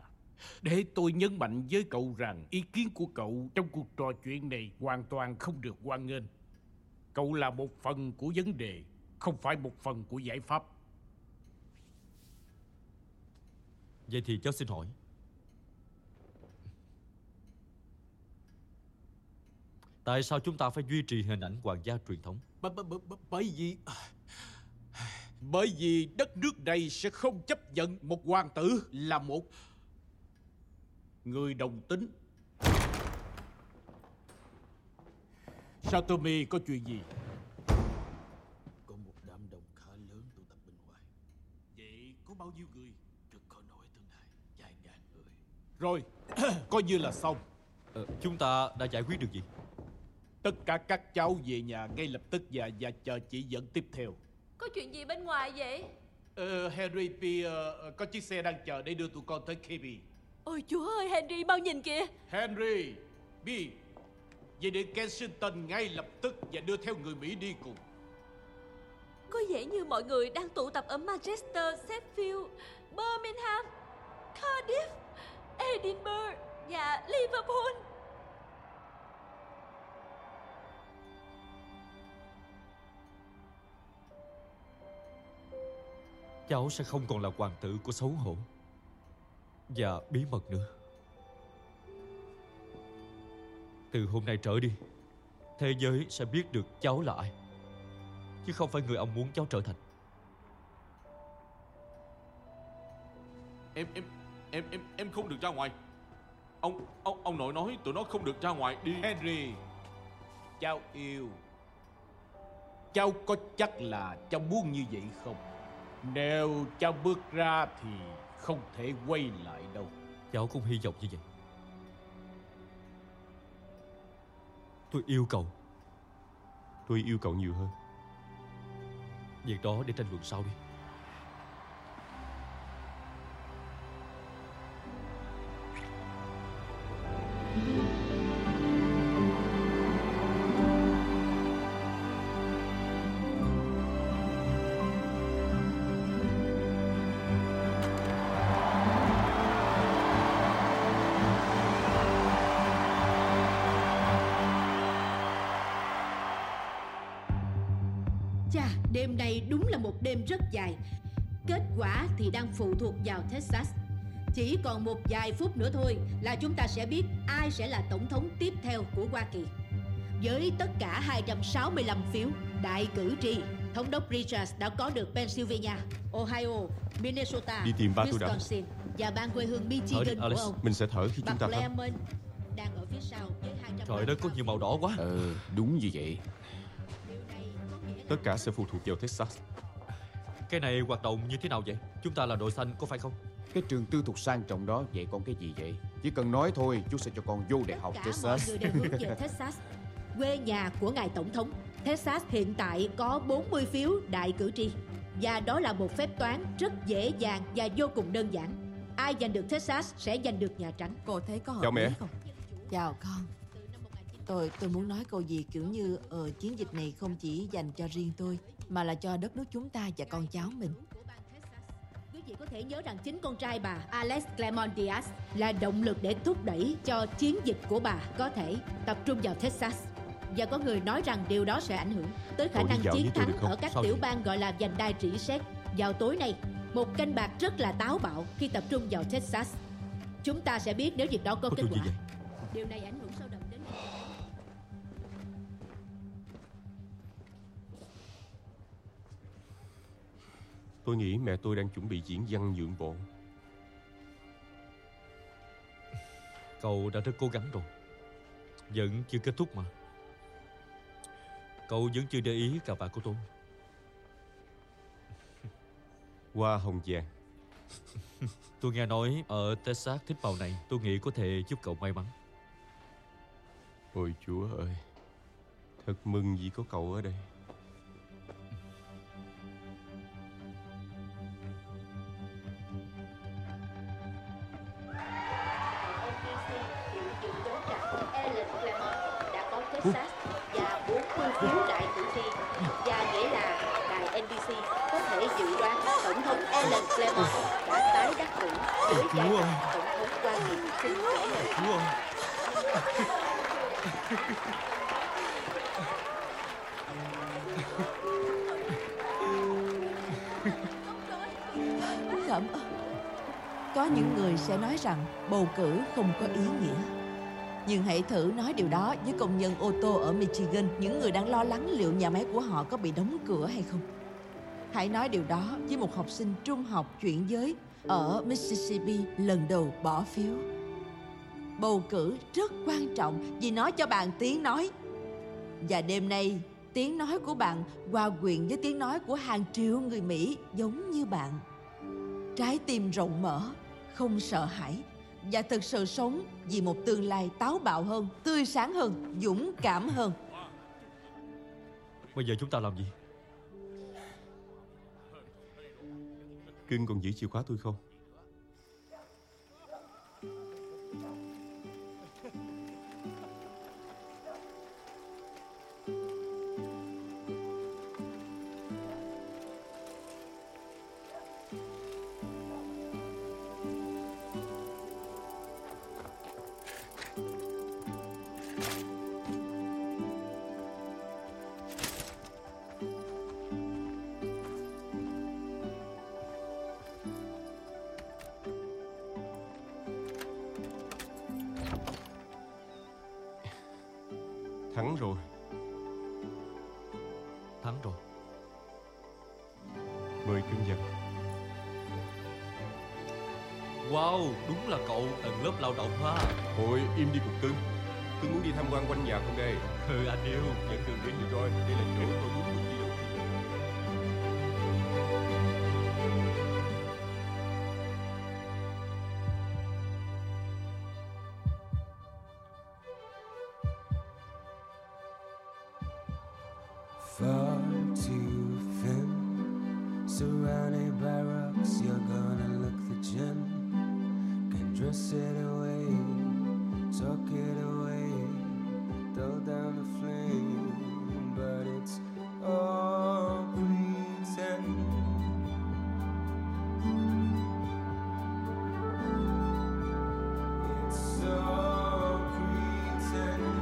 để tôi nhấn mạnh với cậu rằng ý kiến của cậu trong cuộc trò chuyện này hoàn toàn không được hoan nghênh. Cậu là một phần của vấn đề, không phải một phần của giải pháp. Vậy thì cháu xin hỏi, tại sao chúng ta phải duy trì hình ảnh hoàng gia truyền thống? Bởi vì Bởi vì đất nước này sẽ không chấp nhận một hoàng tử là một người đồng tính. Sao Tommy, có chuyện gì? Có một đám đông khá lớn tụ tập bên ngoài. Vậy có bao nhiêu người? Rất khó nói tương lai, vài ngàn người. Rồi, coi như là xong. Ờ, chúng ta đã giải quyết được gì? Tất cả các cháu về nhà ngay lập tức và, và chờ chỉ dẫn tiếp theo. Có chuyện gì bên ngoài vậy? Ờ, Henry Pierre, có chiếc xe đang chờ để đưa tụi con tới Kibi. Ôi chúa ơi, Henry, mau nhìn kìa. Henry, Pierre, về đến Kensington ngay lập tức và đưa theo người Mỹ đi cùng. Có vẻ như mọi người đang tụ tập ở Manchester, Sheffield, Birmingham, Cardiff, Edinburgh và Liverpool. Cháu sẽ không còn là hoàng tử của xấu hổ và bí mật nữa. Từ hôm nay trở đi, thế giới sẽ biết được cháu là ai, chứ không phải người ông muốn cháu trở thành. Em em em em em không được ra ngoài. Ông ông ông nội nói tụi nó không được ra ngoài đi. Henry, cháu yêu. Cháu có chắc là cháu muốn như vậy không? Nếu cháu bước ra thì không thể quay lại đâu. Cháu cũng hy vọng như vậy. Tôi yêu cậu. Tôi yêu cậu nhiều hơn. Việc đó để tranh luận sau đi. Đêm nay đúng là một đêm rất dài. Kết quả thì đang phụ thuộc vào Texas. Chỉ còn một vài phút nữa thôi là chúng ta sẽ biết ai sẽ là tổng thống tiếp theo của Hoa Kỳ. Với tất cả hai trăm sáu mươi lăm phiếu, đại cử tri, thống đốc Richards đã có được Pennsylvania, Ohio, Minnesota, Wisconsin và bang quê hương Michigan của ông. Mình sẽ thở khi chúng ta thở. Đang ở phía sau với hai trăm. Trời đất, có nhiều màu đỏ quá. Ừ, đúng như vậy. Tất cả sẽ phụ thuộc vào Texas. Cái này hoạt động như thế nào vậy? Chúng ta là đội xanh có phải không? Cái trường tư thục sang trọng đó vậy con cái gì vậy? Chỉ cần nói thôi, chú sẽ cho con vô đại học Texas. Tất cả mọi người đều hướng về Texas, quê nhà của ngài tổng thống. Texas hiện tại có bốn mươi phiếu đại cử tri, và đó là một phép toán rất dễ dàng và vô cùng đơn giản. Ai giành được Texas sẽ giành được Nhà Trắng. Cô thấy có hợp lý không? Chào con. Tôi, tôi muốn nói câu gì kiểu như ờ, chiến dịch này không chỉ dành cho riêng tôi mà là cho đất nước chúng ta và con cháu mình. Quý vị có thể nhớ rằng chính con trai bà Alex Claremont-Diaz là động lực để thúc đẩy cho chiến dịch của bà có thể tập trung vào Texas. Và có người nói rằng điều đó sẽ ảnh hưởng tới khả năng chiến thắng ở các Sao tiểu vậy? bang gọi là vành đai rỉ sét. Vào tối nay, một canh bạc rất là táo bạo khi tập trung vào Texas. Chúng ta sẽ biết nếu việc đó có, có kết quả. Điều này ảnh hưởng sâu đậm đến... Tôi nghĩ mẹ tôi đang chuẩn bị diễn văn nhượng bộ. Cậu đã rất cố gắng rồi. Vẫn chưa kết thúc mà. Cậu vẫn chưa để ý cà vạt của tôi. hoa hồng vàng. Tôi nghe nói ở Texas thích màu này, tôi nghĩ có thể giúp cậu may mắn. Ôi Chúa ơi, thật mừng vì có cậu ở đây. Texas và bốn mươi phiếu đại cử tri, và nghĩa là đài en bê xê có thể dự đoán tổng thống Ellen Lemon đã tái đắc cử với giải pháp tổng thống quan điểm chính cãi lời. Cảm ơn. Có những người sẽ nói rằng bầu cử không có ý nghĩa. Nhưng hãy thử nói điều đó với công nhân ô tô ở Michigan, những người đang lo lắng liệu nhà máy của họ có bị đóng cửa hay không. Hãy nói điều đó với một học sinh trung học chuyển giới ở Mississippi lần đầu bỏ phiếu. Bầu cử rất quan trọng vì nó cho bạn tiếng nói. Và đêm nay, tiếng nói của bạn hòa quyện với tiếng nói của hàng triệu người Mỹ giống như bạn. Trái tim rộng mở, không sợ hãi, và thực sự sống vì một tương lai táo bạo hơn, tươi sáng hơn, dũng cảm hơn. Bây giờ chúng ta làm gì? Cưng còn giữ chìa khóa tôi không? Thắng rồi. Thắng rồi. Mời cưng giật. Wow, đúng là cậu tầng lớp lao động ha. Ôi, im đi cục cưng. Tôi muốn đi tham quan quanh nhà không đây. Ừ, anh yêu. Dẫn cưng đến đi rồi. Đây là chỗ tôi muốn cùng đi đầu tiên. Far too thin, surrounded by rocks, you're gonna look the gin. Can dress it away, talk it away, throw down the flame, but it's all pretend. It's all pretend.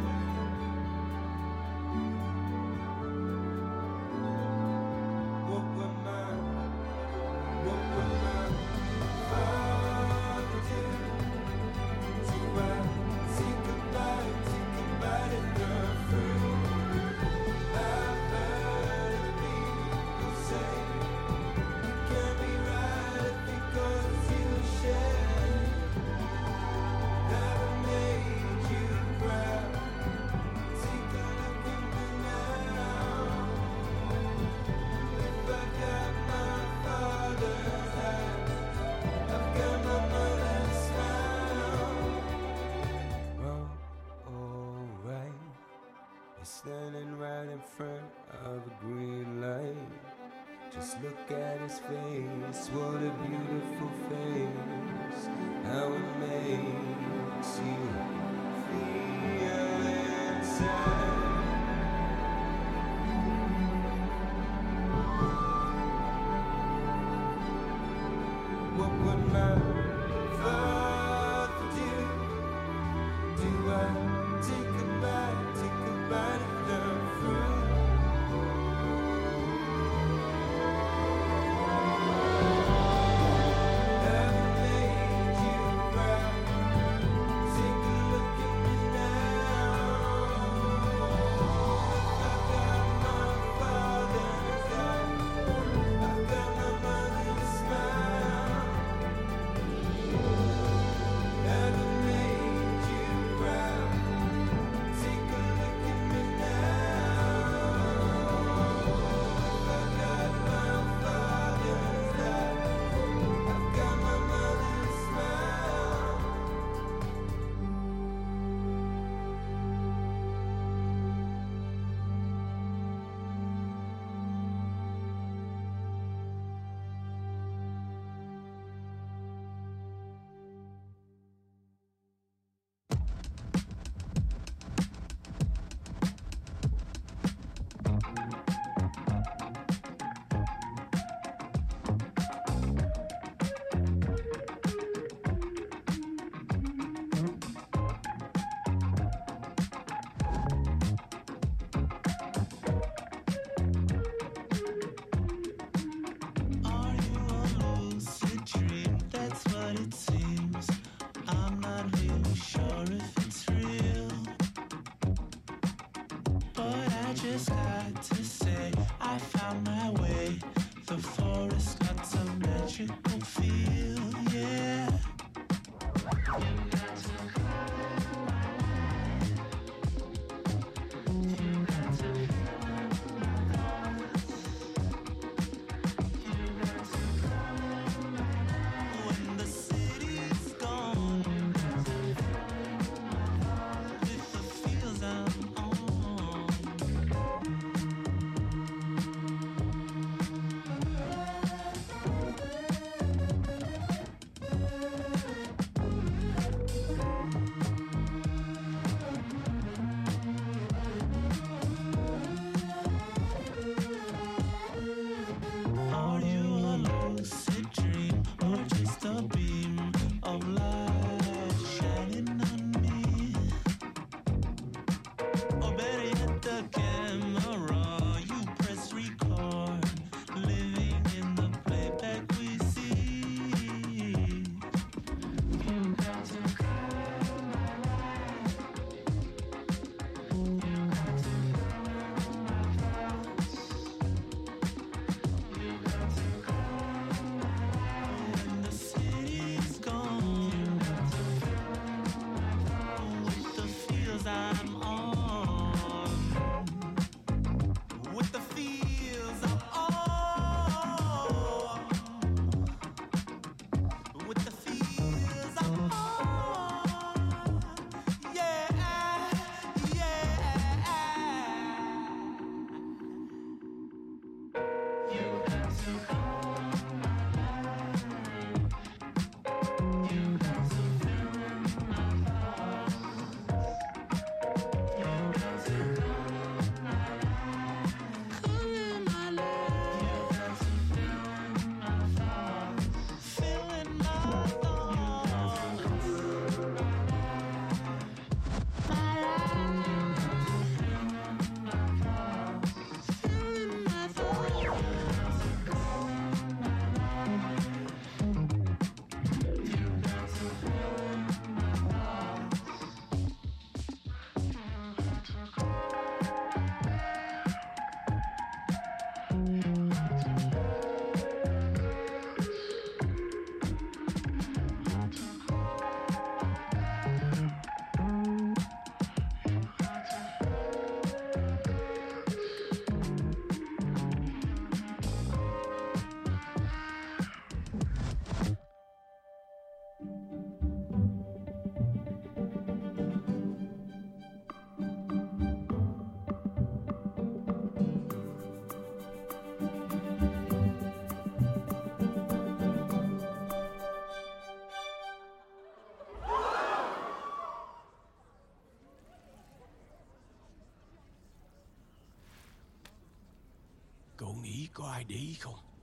Cậu nghĩ có ai để ý không?